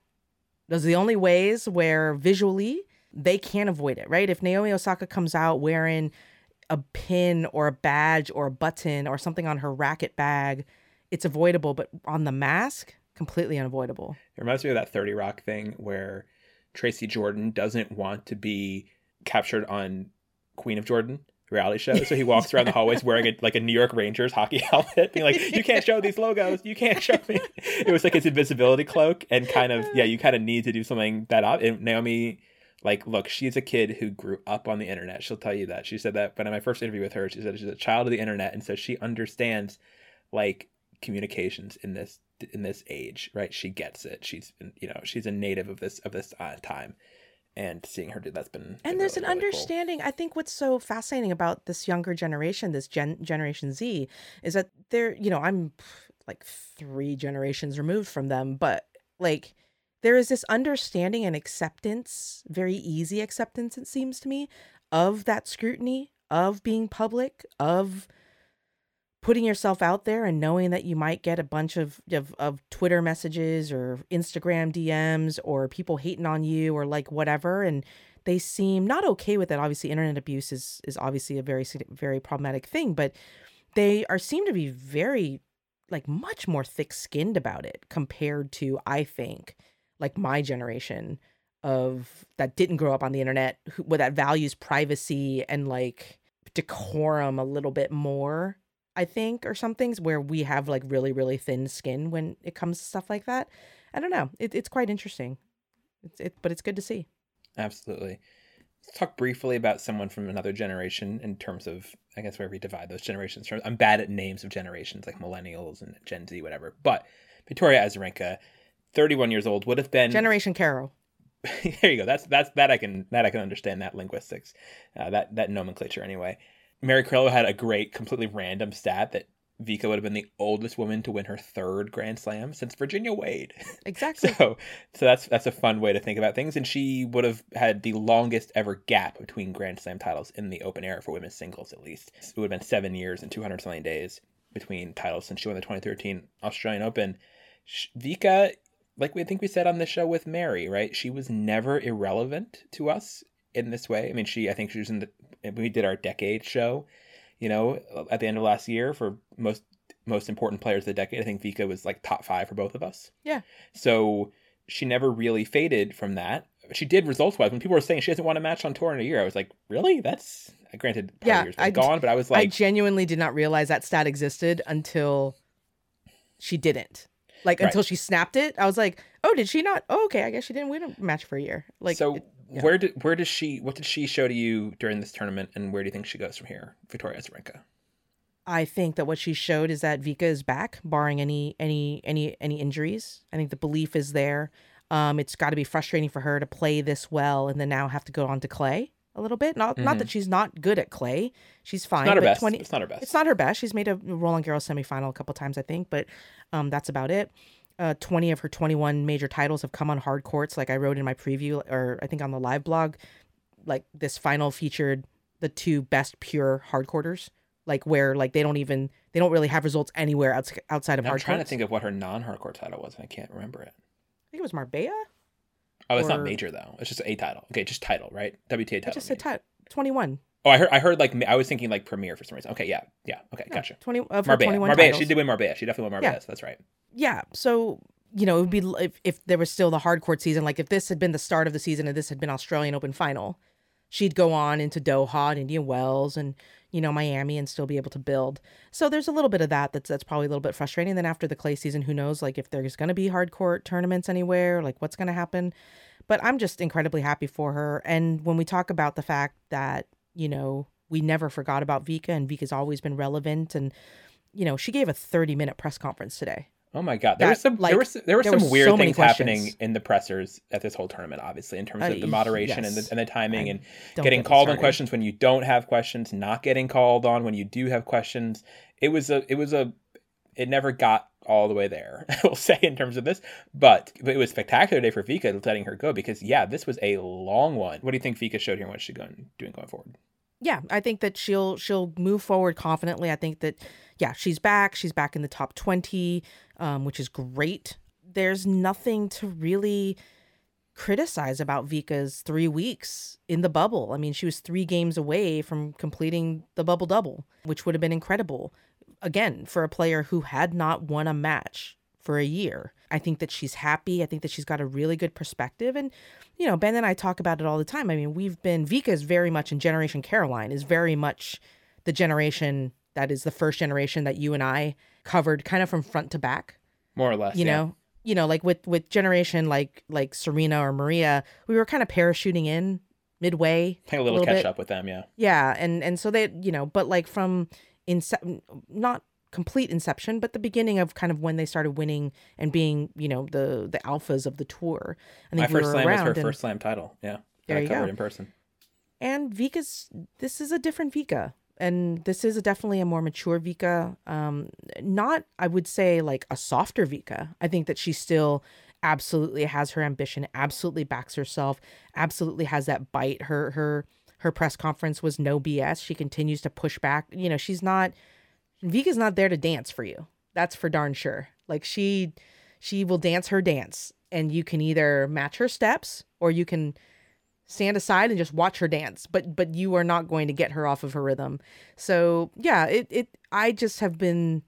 Those are the only ways where visually they can't avoid it, right? If Naomi Osaka comes out wearing a pin or a badge or a button or something on her racket bag, it's avoidable. But on the mask, completely unavoidable. It reminds me of that thirty Rock thing where Tracy Jordan doesn't want to be captured on Queen of Jordan reality show, so he walks around the hallways wearing a, like a New York Rangers hockey helmet, being like, you can't show these logos, you can't show me. It was like his invisibility cloak, and kind of yeah you kind of need to do something that up. And Naomi, like, look, she's a kid who grew up on the internet. She'll tell you that. She said that when in my first interview with her, she said she's a child of the internet, and so she understands like communications in this in this age, right? She gets it. She's, you know, she's a native of this of this uh, time. And seeing her do that's been, been and there's really, an understanding. Really cool. I think what's so fascinating about this younger generation, this gen Generation Z, is that they're, you know, I'm like three generations removed from them, but like there is this understanding and acceptance, very easy acceptance, it seems to me, of that scrutiny, of being public, of putting yourself out there and knowing that you might get a bunch of, of, of Twitter messages or Instagram D Ms or people hating on you or like whatever. And they seem not okay with it. Obviously, internet abuse is, is obviously a very, very problematic thing, but they are seem to be very, like, much more thick skinned about it compared to, I think, like my generation of that didn't grow up on the internet, who, where that values privacy and like decorum a little bit more, I think, or some things where we have like really, really thin skin when it comes to stuff like that. I don't know. It, it's quite interesting, it's, it, but it's good to see. Absolutely. Let's talk briefly about someone from another generation in terms of, I guess, where we divide those generations. I'm bad at names of generations like millennials and Gen Z, whatever. But Victoria Azarenka, thirty-one years old, would have been Generation Carol. There you go. That's that's that I can that I can understand that linguistics, uh, that that nomenclature anyway. Mary Carrillo had a great, completely random stat that Vika would have been the oldest woman to win her third Grand Slam since Virginia Wade. Exactly. So, so that's that's a fun way to think about things. And she would have had the longest ever gap between Grand Slam titles in the open era for women's singles, at least. It would have been seven years and two hundred something days between titles since she won the twenty thirteen Australian Open. Vika, like we think we said on the show with Mary, right? She was never irrelevant to us in this way. I mean, she I think she was in the we did our decade show, you know, at the end of last year for most most important players of the decade. I think Vika was like top five for both of us. Yeah. So she never really faded from that. She did results-wise. When people were saying she hasn't won a match on tour in a year, I was like, really? That's, granted, part yeah, of years been gone, but I was like... I genuinely did not realize that stat existed until she didn't. Like, right. Until she snapped it, I was like, oh, did she not? Oh, okay, I guess she didn't win a match for a year. Like, so it, yeah. where did where does she, what did she show to you during this tournament, and where do you think she goes from here, Victoria Azarenka? I think that what she showed is that Vika is back, barring any any any any injuries. I think the belief is there. Um, it's got to be frustrating for her to play this well and then now have to go on to clay a little bit. Not mm-hmm. not that she's not good at clay. She's fine. It's not her but best. twenty It's not her best. It's not her best. She's made a Roland Garros semifinal a couple times, I think, but um, that's about it. Uh, twenty of her twenty-one major titles have come on hard courts. Like I wrote in my preview, or I think on the live blog, like this final featured the two best pure hard quarters. Like where like they don't even they don't really have results anywhere outs- outside of hard courts. I'm trying to think of what her non-hardcore title was, and I can't remember it. I think it was Marbella. Oh, it's or... not major though. It's just a title. Okay, just title, right? W T A title. I just said title. twenty-one. Oh, I heard. I heard like I was thinking like Premier for some reason. Okay, yeah, yeah. Okay, no, gotcha. Twenty of her twenty-one. Marbella. Titles. She did win Marbella. She definitely won Marbella. Yeah. So that's right. Yeah. So you know, it would be if, if there was still the hardcourt season. Like if this had been the start of the season and this had been Australian Open final, she'd go on into Doha and Indian Wells and, you know, Miami and still be able to build. So there's a little bit of that that's that's probably a little bit frustrating. Then after the clay season, who knows, like if there's going to be hard court tournaments anywhere, like what's going to happen. But I'm just incredibly happy for her. And when we talk about the fact that, you know, we never forgot about Vika and Vika's always been relevant. And, you know, she gave a thirty minute press conference today. Oh my God! There that, was some like, there was there were some weird so things happening in the pressers at this whole tournament. Obviously, in terms of uh, the moderation yes. and, the, and the timing, I and getting get called on questions when you don't have questions, not getting called on when you do have questions. It was a it was a it never got all the way there, I will say, in terms of this, but, but it was a spectacular day for Vika, letting her go, because yeah, this was a long one. What do you think Vika showed here? What she's going doing going forward? Yeah, I think that she'll she'll move forward confidently. I think that, yeah, she's back. She's back in the top twenty, um, which is great. There's nothing to really criticize about Vika's three weeks in the bubble. I mean, she was three games away from completing the bubble double, which would have been incredible. Again, for a player who had not won a match for a year. I think that she's happy. I think that she's got a really good perspective. And, you know, Ben and I talk about it all the time. I mean, we've been, Vika is very much in Generation Caroline, is very much the generation that is the first generation that you and I covered kind of from front to back. More or less. You yeah. know, you know, like with, with generation like like Serena or Maria, we were kind of parachuting in midway. Playing a little, a little catch bit. up with them, yeah. Yeah. And, and so they, you know, but like from, in not complete inception, but the beginning of kind of when they started winning and being, you know, the the alphas of the tour. I think my first we slam was her and... first slam title. Yeah. There I you covered go. in person. And Vika's, this is a different Vika. And this is a definitely a more mature Vika. Um, not, I would say, like a softer Vika. I think that she still absolutely has her ambition, absolutely backs herself, absolutely has that bite. Her her her press conference was no B S. She continues to push back. You know, she's not... Vika's not there to dance for you. That's for darn sure. Like she, she will dance her dance, and you can either match her steps or you can stand aside and just watch her dance. But but you are not going to get her off of her rhythm. So yeah, it it. I just have been.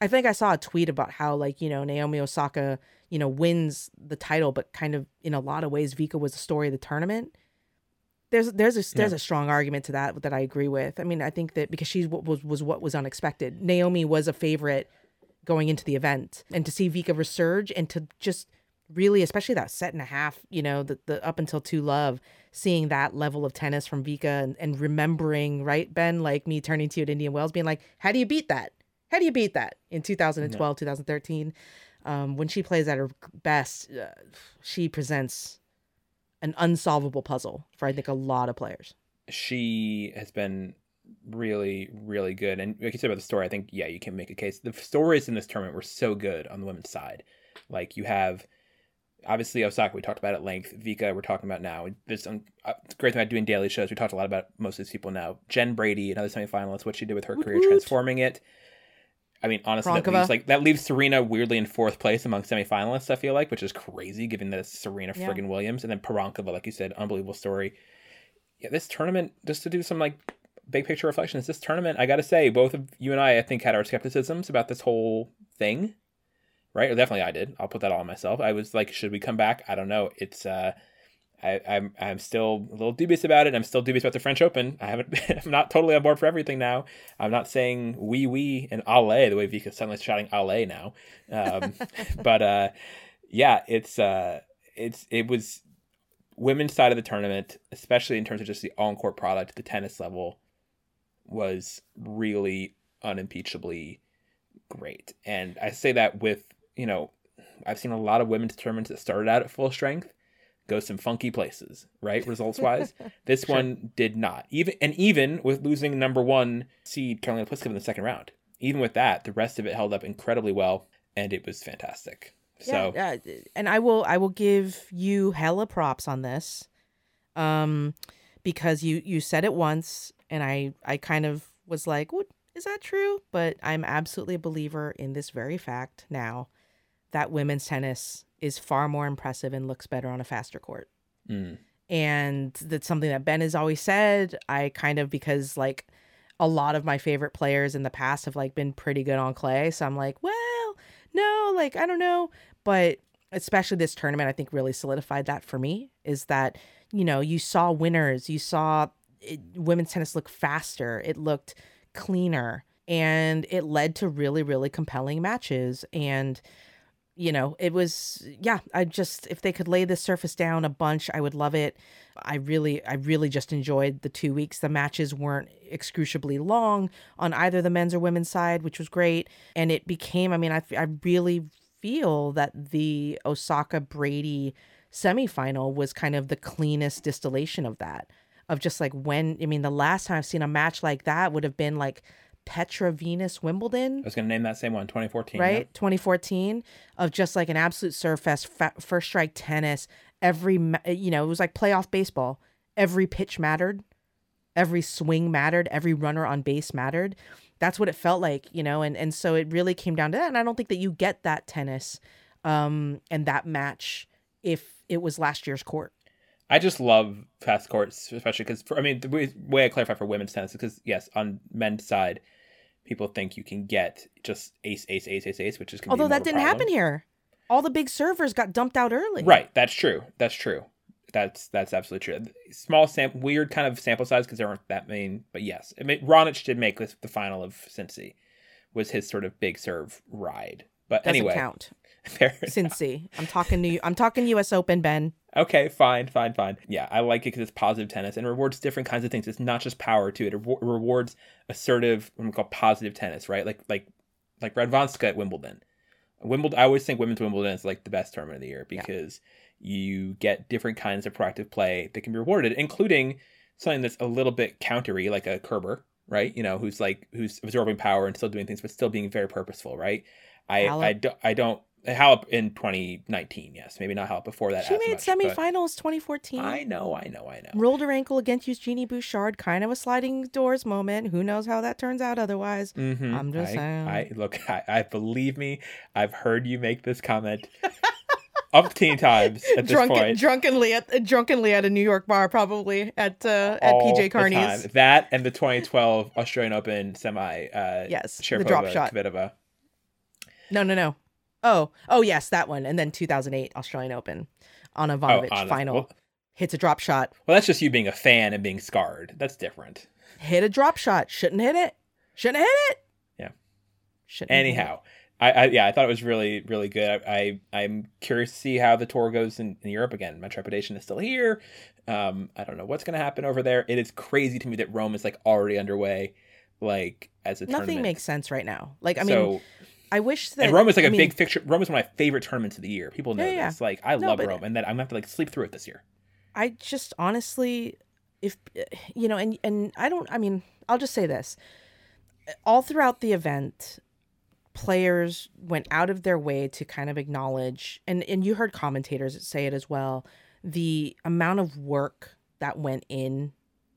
I think I saw a tweet about how, like, you know, Naomi Osaka, you know, wins the title, but kind of in a lot of ways, Vika was the story of the tournament. There's there's a, there's yeah. a strong argument to that that I agree with. I mean, I think that because she was was what was unexpected. Naomi was a favorite going into the event, and to see Vika resurge and to just really, especially that set and a half, you know, the, the up until two love, seeing that level of tennis from Vika and, and remembering, right, Ben, like me turning to you at Indian Wells being like, how do you beat that? How do you beat that in two thousand twelve, yeah. two thousand thirteen? Um, when she plays at her best, uh, she presents an unsolvable puzzle for, I think, a lot of players. She has been really, really good. And like you said about the story, I think, yeah, you can make a case. The stories in this tournament were so good on the women's side. Like you have, obviously, Osaka, we talked about at length. Vika, we're talking about now. This um, great thing about doing daily shows. We talked a lot about most of these people now. Jen Brady, another semifinalist, what she did with her woot career, woot. transforming it. I mean, honestly, that leaves, like, that leaves Serena weirdly in fourth place among semifinalists, I feel like, which is crazy, given that it's Serena yeah. friggin' Williams. And then Parankova, like you said, unbelievable story. Yeah, this tournament, just to do some, like, big-picture reflections, this tournament, I gotta say, both of you and I, I think, had our skepticisms about this whole thing, right? Or definitely I did. I'll put that all on myself. I was like, should we come back? I don't know. It's, uh... I, I'm I'm still a little dubious about it. I'm still dubious about the French Open. I haven't. I'm not totally on board for everything now. I'm not saying oui, oui and allez the way Vika's suddenly shouting allez now. Um, but uh, yeah, it's uh, it's it was women's side of the tournament, especially in terms of just the on-court product. The tennis level was really unimpeachably great, and I say that with, you know, I've seen a lot of women's tournaments that started out at full strength go some funky places, right? Results wise, this sure. one did not. Even and even with losing number one seed Karolina Muchova in the second round, even with that, the rest of it held up incredibly well, and it was fantastic. Yeah, so, uh, and I will I will give you hella props on this, um, because you you said it once, and I I kind of was like, what is that true? But I'm absolutely a believer in this very fact now that women's tennis is far more impressive and looks better on a faster court. Mm. And that's something that Ben has always said. I kind of, because like a lot of my favorite players in the past have like been pretty good on clay. So I'm like, well, no, like, I don't know. But especially this tournament, I think really solidified that for me is that, you know, you saw winners, you saw it, women's tennis look faster. It looked cleaner and it led to really, really compelling matches. And you know, it was, yeah, I just, if they could lay this surface down a bunch, I would love it. I really, I really just enjoyed the two weeks. The matches weren't excruciably long on either the men's or women's side, which was great. And it became, I mean, I, I really feel that the Osaka-Brady semifinal was kind of the cleanest distillation of that, of just like when, I mean, the last time I've seen a match like that would have been like Petra Venus Wimbledon. I was going to name that same one, twenty fourteen. Right? Yeah. twenty fourteen of just like an absolute surf fest, fa- first strike tennis. Every, you know, it was like playoff baseball. Every pitch mattered. Every swing mattered. Every runner on base mattered. That's what it felt like, you know, and, and so it really came down to that. And I don't think that you get that tennis um, and that match if it was last year's court. I just love fast courts, especially because, I mean, the way, way I clarify for women's tennis is because, yes, on men's side, people think you can get just ace, ace, ace, ace, ace, which is although that didn't problem. happen here. All the big servers got dumped out early. Right. That's true. That's true. That's that's absolutely true. Small, sam- weird kind of sample size because there aren't that many, but yes. I mean, Ronich did make this, the final of Cincy, was his sort of big serve ride. But doesn't anyway. Count. Cincy. I'm talking to you. I'm talking U S Open, Ben. Okay, fine, fine, fine. Yeah, I like it because it's positive tennis and rewards different kinds of things. It's not just power too. It re- rewards assertive, what we call positive tennis, right? Like like like Radwanska at Wimbledon. Wimbledon. I always think women's Wimbledon is like the best tournament of the year because yeah. you get different kinds of proactive play that can be rewarded, including something that's a little bit countery, like a Kerber, right? You know, who's like who's absorbing power and still doing things, but still being very purposeful, right? I Halep. I, do, I don't Halep in twenty nineteen, yes, maybe not Halep before that. She made much, semifinals twenty fourteen. I know, I know, I know. Rolled her ankle against Eugenie Bouchard, kind of a sliding doors moment. Who knows how that turns out? Otherwise, mm-hmm. I'm just I, saying. I look, I, I believe me. I've heard you make this comment. Umpteen times at this Drunken, point. Drunkenly at, uh, drunkenly at a New York bar, probably, at uh, at P J Carney's. That and the twenty twelve Australian Open semi. Uh, yes, Sharapova, the drop shot. Kvitova. No, no, no. Oh, oh yes, that one. And then two thousand eight Australian Open. Anna Ivanovic oh, final. Well, hits a drop shot. Well, that's just you being a fan and being scarred. That's different. Hit a drop shot. Shouldn't hit it. Shouldn't hit it. Yeah. Shouldn't Anyhow. Hit it. I, I, yeah, I thought it was really, really good. I, I, I'm curious to see how the tour goes in, in Europe again. My trepidation is still here. Um, I don't know what's going to happen over there. It is crazy to me that Rome is like already underway, like as a Nothing tournament. Nothing makes sense right now. Like, I so, mean, I wish that... And Rome is like I a mean, big fixture. Rome is one of my favorite tournaments of the year. People know yeah, this. Yeah. Like, I no, love Rome, and that I'm going to have to like sleep through it this year. I just honestly, if, you know, and, and I don't, I mean, I'll just say this. All throughout the event... players went out of their way to kind of acknowledge, and, and you heard commentators say it as well, the amount of work that went in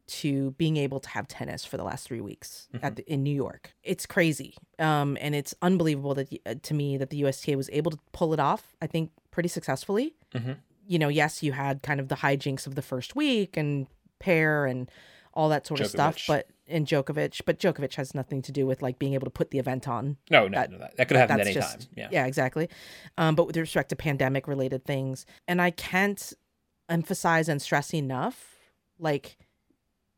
to being able to have tennis for the last three weeks mm-hmm. at the, in New York. It's crazy. Um, and it's unbelievable that uh, to me that the U S T A was able to pull it off, I think, pretty successfully. Mm-hmm. You know, yes, you had kind of the hijinks of the first week and pair and all that sort Djokovic. Of stuff, but in Djokovic, but Djokovic has nothing to do with like being able to put the event on. No, no, that, no, that, that could have happened any just, time. Yeah, yeah, exactly. Um, but with respect to pandemic related things, and I can't emphasize and stress enough, like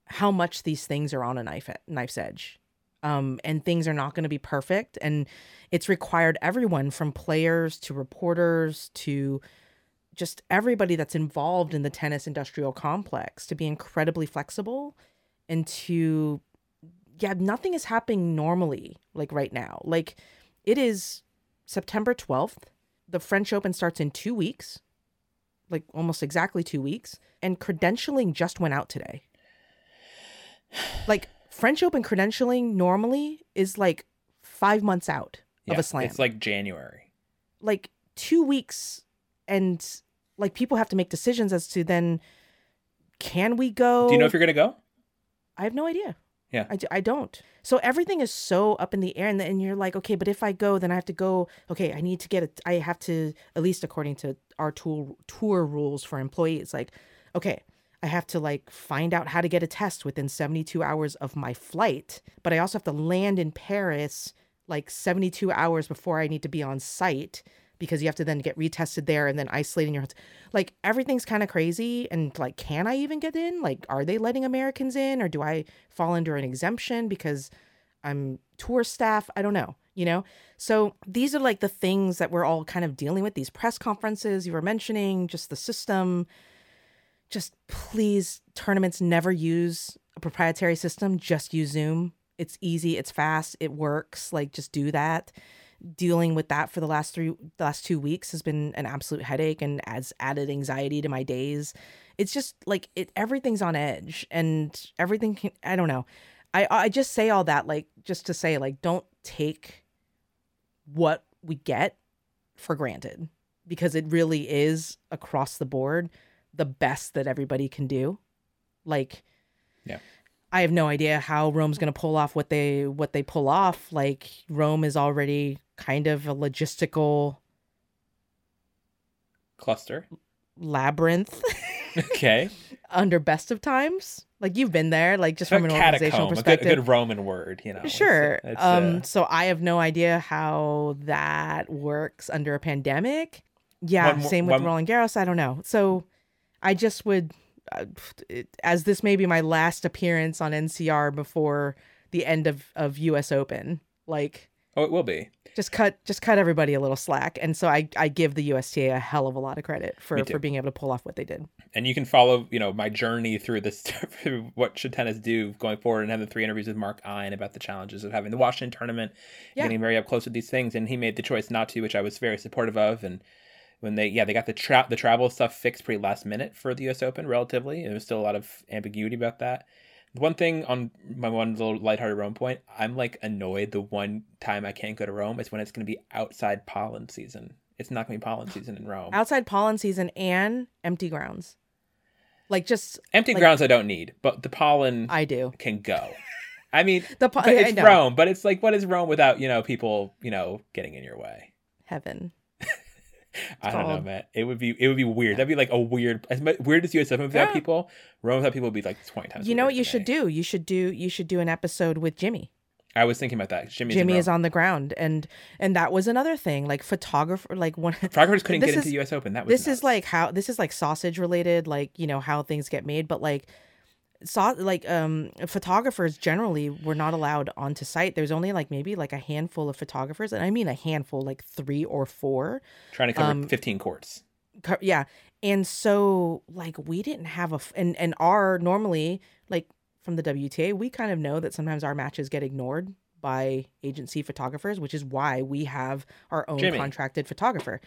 how much these things are on a knife knife's edge, um, and things are not going to be perfect, and it's required everyone from players to reporters to just everybody that's involved in the tennis industrial complex to be incredibly flexible. And to, yeah, nothing is happening normally, like right now. Like, it is September twelfth. The French Open starts in two weeks, like almost exactly two weeks. And credentialing just went out today. Like, French Open credentialing normally is like five months out yeah, of a slam. It's like January. Like, two weeks. And like, people have to make decisions as to then, can we go? Do you know if you're going to go? I have no idea. Yeah, I, do, I don't. So everything is so up in the air, and, and you're like, okay, but if I go, then I have to go. Okay, I need to get it. I have to, at least according to our tour tour rules for employees, like, okay, I have to like find out how to get a test within seventy-two hours of my flight, but I also have to land in Paris like seventy-two hours before I need to be on site because you have to then get retested there and then isolating your... Like, everything's kind of crazy. And, like, can I even get in? Like, are they letting Americans in? Or do I fall under an exemption because I'm tour staff? I don't know, you know? So these are, like, the things that we're all kind of dealing with. These press conferences you were mentioning, just the system. Just please, tournaments never use a proprietary system. Just use Zoom. It's easy. It's fast. It works. Like, just do that. Dealing with that for the last three, the last two weeks has been an absolute headache and adds added anxiety to my days. It's just like it, everything's on edge and everything can, I don't know. I, I just say all that, like, just to say, like, don't take what we get for granted because it really is across the board the best that everybody can do. Like, yeah. I have no idea how Rome's going to pull off what they what they pull off. Like, Rome is already kind of a logistical cluster labyrinth. Okay. Under best of times. Like, you've been there, like, just it's from an catacomb, organizational perspective. A good, a good Roman word, you know. Sure. It's, it's, um, uh... So I have no idea how that works under a pandemic. Yeah, one, same one, with Roland Garros. I don't know. So I just would... Uh, it, as this may be my last appearance on N C R before the end of, of U S Open, like, oh, it will be. Just cut, just cut everybody a little slack, and so I, I give the U S T A a hell of a lot of credit for, for being able to pull off what they did. And you can follow, you know, my journey through this, through what should tennis do going forward, and have the three interviews with Mark Ein about the challenges of having the Washington tournament, yeah. getting very up close with these things, and he made the choice not to, which I was very supportive of, and. When they, yeah, they got the tra- the travel stuff fixed pretty last minute for the U S Open, relatively. There was still a lot of ambiguity about that. one thing on my one little lighthearted Rome point, I'm like annoyed the one time I can't go to Rome is when it's going to be outside pollen season. It's not going to be pollen season in Rome. Outside pollen season and empty grounds. Like just empty like, grounds I don't need, but the pollen I do can go. I mean, the po- it's Rome, but it's like, what is Rome without, you know, people, you know, getting in your way? Heaven. I don't know, man. It would be it would be weird. Yeah. That'd be like a weird, as weird as U S Open without yeah. people. Rome without people would be like twenty times. You know what you today. should do? You should do you should do an episode with Jimmy. I was thinking about that. Jimmy's Jimmy is on the ground, and and that was another thing. Like photographer, like one photographers couldn't get is, into U S Open. That was this nuts. is like how this is like sausage related, like you know how things get made, but like. Saw like um photographers generally were not allowed onto site. There's only like maybe like a handful of photographers, and I mean a handful, like three or four, trying to cover um, fifteen courts. Co- yeah, and so like we didn't have a f- and and our normally like from the W T A we kind of know that sometimes our matches get ignored by agency photographers, which is why we have our own Jimmy. contracted photographer,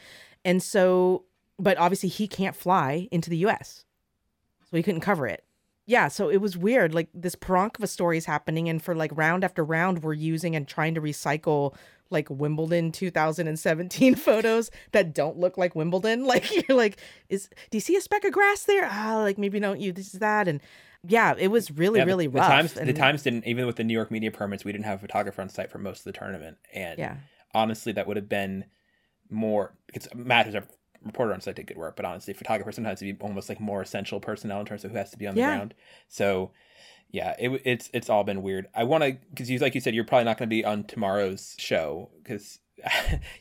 and so but obviously he can't fly into the U S, so he couldn't cover it. Yeah, so it was weird. Like this Perankova story is happening, and for like round after round, we're using and trying to recycle like Wimbledon two thousand seventeen photos that don't look like Wimbledon. Like you're like, is do you see a speck of grass there? Ah, like maybe don't you? This is that, and yeah, it was really yeah, really the, rough. The times, and, the times didn't even with the New York media permits, we didn't have a photographer on site for most of the tournament, and yeah. honestly, that would have been more. It's matches are. Reporter on site did good work, but honestly, photographer sometimes would be almost like more essential personnel in terms of who has to be on the yeah. ground. So, yeah, it, it's it's all been weird. I want to because you like you said, you're probably not going to be on tomorrow's show because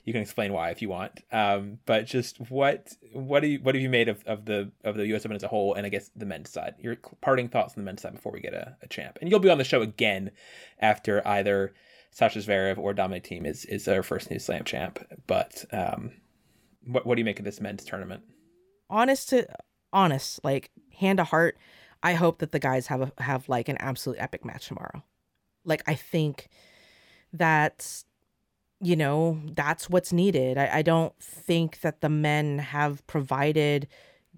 you can explain why if you want. Um, but just what what do you what have you made of, of the of the U S Open as a whole, and I guess the men's side? Your parting thoughts on the men's side before we get a, a champ, and you'll be on the show again after either Sasha Zverev or Dominic Thiem is is their first new Slam champ, but. Um, What what do you make of this men's tournament? Honest to honest, like hand to heart, I hope that the guys have a, have like an absolute epic match tomorrow. Like I think that's you know that's what's needed. I, I don't think that the men have provided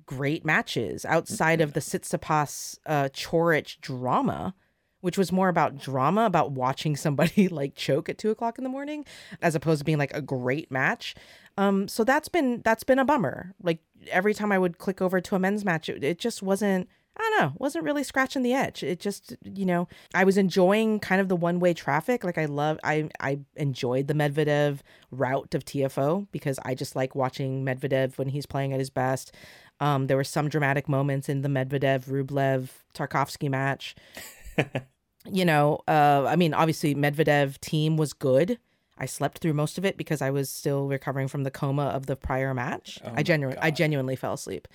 great matches outside mm-hmm. of the Tsitsipas uh, Chorich drama, which was more about drama, about watching somebody like choke at two o'clock in the morning, as opposed to being like a great match. Um, so that's been that's been a bummer. Like every time I would click over to a men's match, it, it just wasn't, I don't know, wasn't really scratching the edge. It just, you know, I was enjoying kind of the one-way traffic. Like I love, I I enjoyed the Medvedev route of T F O because I just like watching Medvedev when he's playing at his best. Um, there were some dramatic moments in the Medvedev, Rublev, Tarkovsky match. You know, uh, I mean, obviously Medvedev team was good. I slept through most of it because I was still recovering from the coma of the prior match. Oh I genuinely, I genuinely fell asleep.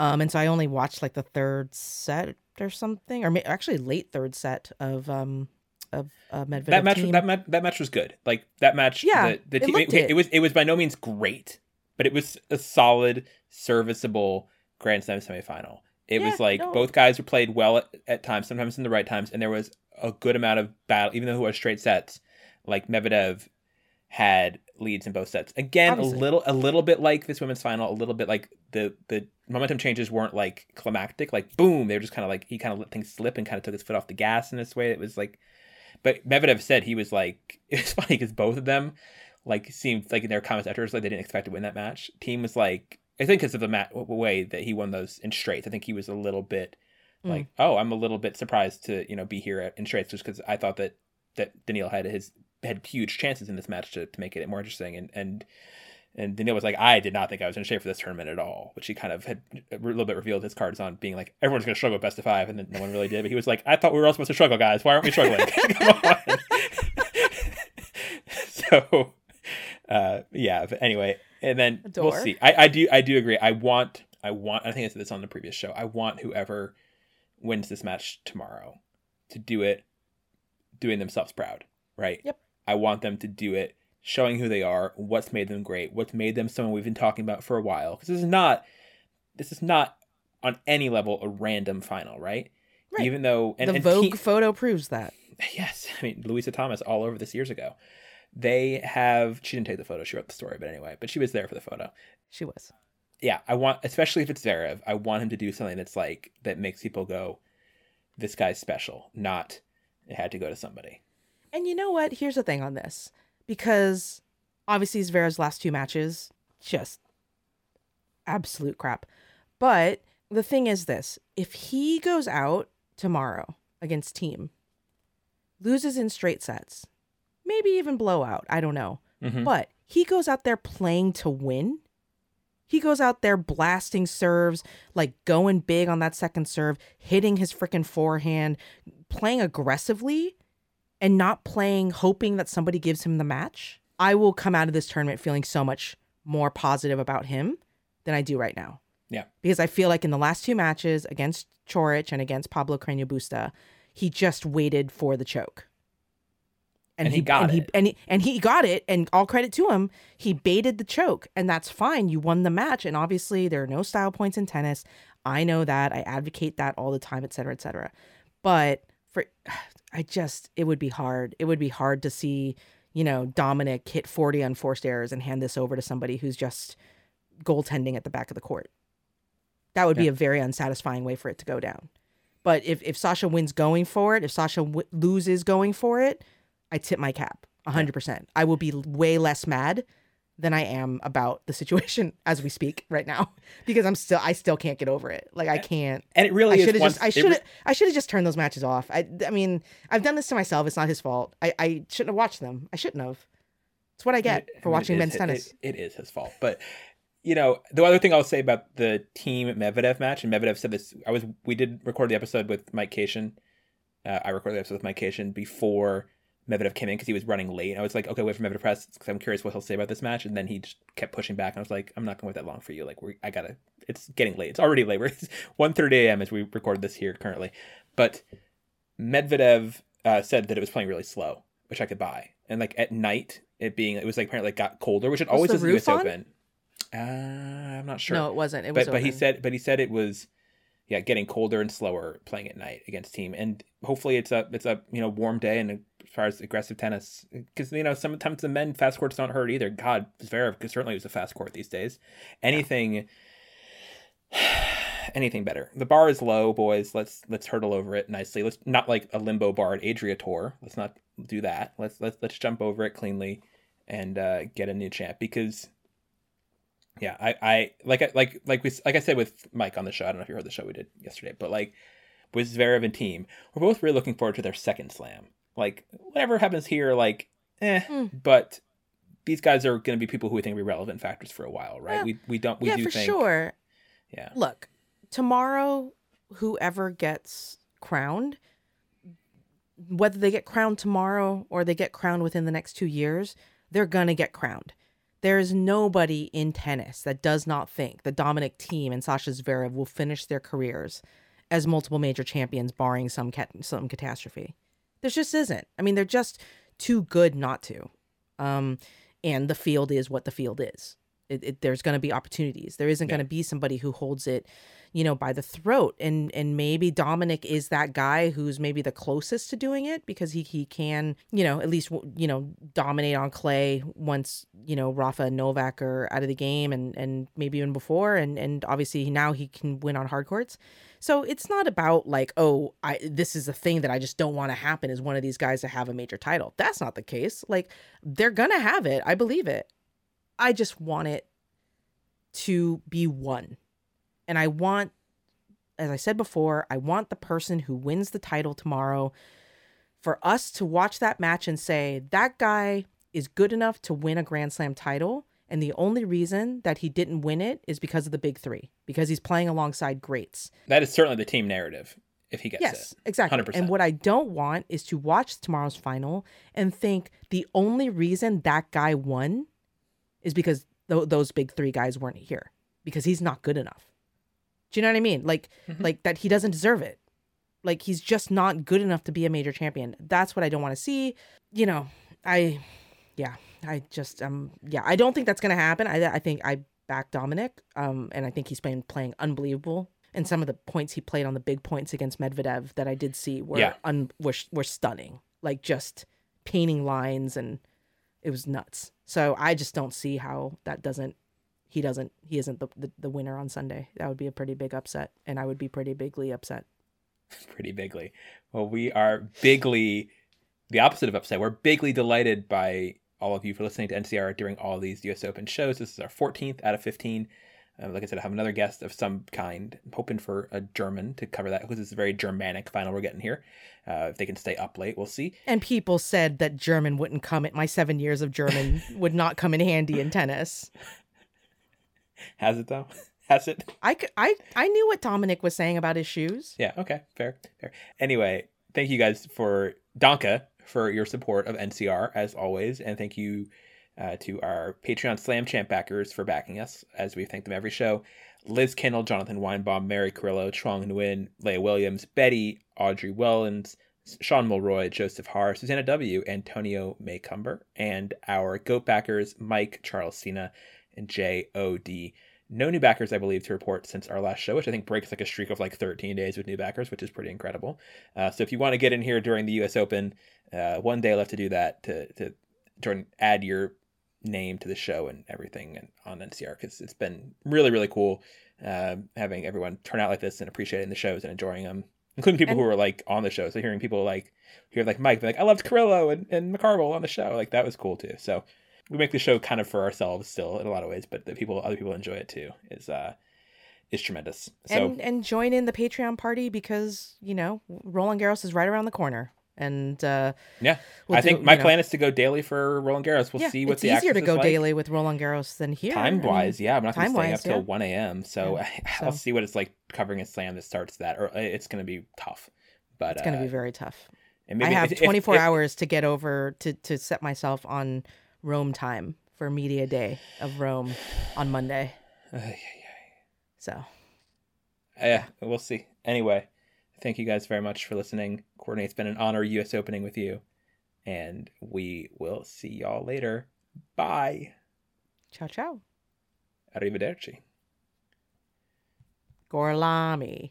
Um, and so I only watched like the third set or something, or ma- actually late third set of um of uh, Medvedev. That match, team. that match, that match was good. Like that match, yeah, the, the team, it, it. It, it was it was by no means great, but it was a solid, serviceable Grand Slam semifinal. It yeah, was like no. both guys were played well at, at times, sometimes in the right times, and there was a good amount of battle, even though it was straight sets. Like Medvedev had leads in both sets. Again, Obviously. a little a little bit like this women's final, a little bit like the, the momentum changes weren't like climactic, like boom, they were just kind of like, he kind of let things slip and kind of took his foot off the gas in this way. It was like, but Medvedev said he was like, it's funny because both of them like seemed like in their comments afterwards, like they didn't expect to win that match. Team was like, I think because of the mat- way that he won those in straights, I think he was a little bit like, mm. oh, I'm a little bit surprised to, you know, be here in straights just because I thought that, that Daniil had his had huge chances in this match to, to make it more interesting. And, and and Daniil was like, I did not think I was in shape for this tournament at all, which he kind of had a little bit revealed his cards on being like, everyone's going to struggle best of five. And then no one really did. But he was like, I thought we were all supposed to struggle, guys. Why aren't we struggling? Come on. So, uh, yeah, but anyway. And then Adore. we'll see. I, I do I do agree. I want I want I think I said this on the previous show. I want whoever wins this match tomorrow to do it doing themselves proud, right? Yep. I want them to do it showing who they are, what's made them great, what's made them someone we've been talking about for a while. Because this is not this is not on any level a random final, right? Right. Even though and, the and Vogue he, photo proves that. Yes. I mean Louisa Thomas all over this years ago. They have, she didn't take the photo, she wrote the story, but anyway, but she was there for the photo. She was. Yeah, I want, especially if it's Zverev, I want him to do something that's like, that makes people go, this guy's special, not it had to go to somebody. And you know what? Here's the thing on this, because obviously Zverev's last two matches, just absolute crap. But the thing is this, if he goes out tomorrow against Thiem, loses in straight sets, maybe even blowout, I don't know. Mm-hmm. But he goes out there playing to win. He goes out there blasting serves, like going big on that second serve, hitting his freaking forehand, playing aggressively and not playing, hoping that somebody gives him the match. I will come out of this tournament feeling so much more positive about him than I do right now. Yeah. Because I feel like in the last two matches against Coric and against Pablo Carreño Busta, he just waited for the choke. And, and he, he got and it. He, and, he, and he got it. And all credit to him, he baited the choke. And that's fine. You won the match. And obviously, there are no style points in tennis. I know that. I advocate that all the time, et cetera, et cetera. But for, I just, it would be hard. It would be hard to see, you know, Dominic hit forty unforced errors and hand this over to somebody who's just goaltending at the back of the court. That would yeah. be a very unsatisfying way for it to go down. But if, if Sasha wins going for it, if Sasha w- loses going for it, I tip my cap one hundred percent. I will be way less mad than I am about the situation as we speak right now, because I'm still I still can't get over it. Like I can't. And it really I is. Once, just, I should re- I should have just turned those matches off. I I mean, I've done this to myself. It's not his fault. I, I shouldn't have watched them. I shouldn't have. It's what I get it, for I mean, watching men's tennis. It, it is his fault. But you know, the other thing I'll say about the Thiem Medvedev match, and Medvedev said this. I was we did record the episode with Mike Cation. Uh, I recorded the episode with Mike Cation before Medvedev came in because he was running late. I was like, okay, wait for Medvedev press because I'm curious what he'll say about this match. And then he just kept pushing back. And I was like, I'm not going to wait that long for you. Like, we're, I gotta. It's getting late. It's already late. It's one thirty a.m. as we record this here currently. But Medvedev uh, said that it was playing really slow, which I could buy. And like at night, it being it was like apparently like, got colder, which it was always is. It was open. Uh, I'm not sure. No, it wasn't. It was. But, open. but he said. But he said it was. Yeah, getting colder and slower playing at night against Thiem, and hopefully it's a it's a you know warm day. And as far as aggressive tennis, because you know sometimes the men fast courts don't hurt either. God, Zverev certainly was a fast court these days. Anything, yeah. anything better. The bar is low, boys. Let's let's hurdle over it nicely. Let's not like a limbo bar at Adria Tour. Let's not do that. Let's let's let's jump over it cleanly, and uh, get a new champ because. Yeah, I, I like like like we like I said with Mike on the show. I don't know if you heard the show we did yesterday, but like with Zverev and Thiem, we're both really looking forward to their second slam. Like whatever happens here, like eh. Mm. But these guys are going to be people who we think will be relevant factors for a while, right? Well, we we don't we yeah, do for think, sure. Yeah. Look, tomorrow, whoever gets crowned, whether they get crowned tomorrow or they get crowned within the next two years, they're gonna get crowned. There is nobody in tennis that does not think the Dominic Thiem and Sasha Zverev will finish their careers as multiple major champions, barring some cat- some catastrophe. There just isn't. I mean, they're just too good not to. Um, and the field is what the field is. It, it, there's going to be opportunities. There isn't yeah. going to be somebody who holds it, you know, by the throat. And and maybe Dominic is that guy who's maybe the closest to doing it because he he can, you know, at least, you know, dominate on clay once, you know, Rafa and Novak are out of the game and, and maybe even before. And, and obviously now he can win on hard courts. So it's not about like, oh, I this is a thing that I just don't want to happen is one of these guys to have a major title. That's not the case. Like, they're going to have it. I believe it. I just want it to be won. And I want, as I said before, I want the person who wins the title tomorrow for us to watch that match and say, that guy is good enough to win a Grand Slam title. And the only reason that he didn't win it is because of the big three, because he's playing alongside greats. That is certainly the team narrative if he gets yes, it. Yes, exactly. one hundred percent. And what I don't want is to watch tomorrow's final and think the only reason that guy won is because th- those big three guys weren't here because he's not good enough. Do you know what I mean? Like, mm-hmm. like that he doesn't deserve it. Like he's just not good enough to be a major champion. That's what I don't want to see. You know, I, yeah, I just, um, yeah, I don't think that's going to happen. I I think I back Dominic. Um, and I think he's been playing unbelievable. And some of the points he played on the big points against Medvedev that I did see were, yeah. un- were, were stunning. Like just painting lines and it was nuts. So I just don't see how that doesn't, he doesn't, he isn't the, the, the winner on Sunday. That would be a pretty big upset. And I would be pretty bigly upset. Pretty bigly. Well, we are bigly, the opposite of upset. We're bigly delighted by all of you for listening to N C R during all these U S Open shows. This is our fourteenth out of fifteen. Um, like I said, I have another guest of some kind. I'm hoping for a German to cover that, because it's a very Germanic final we're getting here. Uh, if they can stay up late, we'll see. And people said that German wouldn't come in. My seven years of German would not come in handy in tennis. Has it, though? Has it? I, I, I knew what Dominic was saying about his shoes. Yeah, okay, fair, fair. Anyway, thank you guys for, Donka, for your support of N C R, as always. And thank you Uh, to our Patreon Slam Champ backers for backing us, as we thank them every show. Liz Kendall, Jonathan Weinbaum, Mary Carrillo, Chuang Nguyen, Leah Williams, Betty, Audrey Wellens, Sean Mulroy, Joseph Haar, Susanna W., Antonio Maycumber, and our GOAT backers, Mike, Charles Cena, and J O D. No new backers, I believe, to report since our last show, which I think breaks like a streak of like thirteen days with new backers, which is pretty incredible. Uh, so if you want to get in here during the U S Open, uh, one day left to do that, to, to Jordan, add your name to the show and everything, and on N C R, because it's been really really cool uh, having everyone turn out like this and appreciating the shows and enjoying them, including people and, who were like on the show. So hearing people like hear like Mike be like, I loved Carrillo and, and McCarvel on the show, like that was cool too. So we make the show kind of for ourselves still in a lot of ways, but the people other people enjoy it too is uh is tremendous. So and, and join in the Patreon party, because you know Roland Garros is right around the corner. And uh, yeah, we'll I do, think my you know, plan is to go daily for Roland Garros. We'll yeah, see what it's the easier to go like. daily with Roland Garros than here. Time wise, I mean, yeah, I'm not going to stay up till yeah. one a.m. So yeah, I, I'll so. see what it's like covering a slam that starts that. Or it's going to be tough, but it's uh, going to be very tough. And maybe I have if, twenty-four if, hours to get over to to set myself on Rome time for media day of Rome on Monday. Uh, yeah, yeah. So yeah, uh, we'll see. Anyway. Thank you guys very much for listening. Courtney, it's been an honor U S opening with you. And we will see y'all later. Bye. Ciao, ciao. Arrivederci. Gorlami.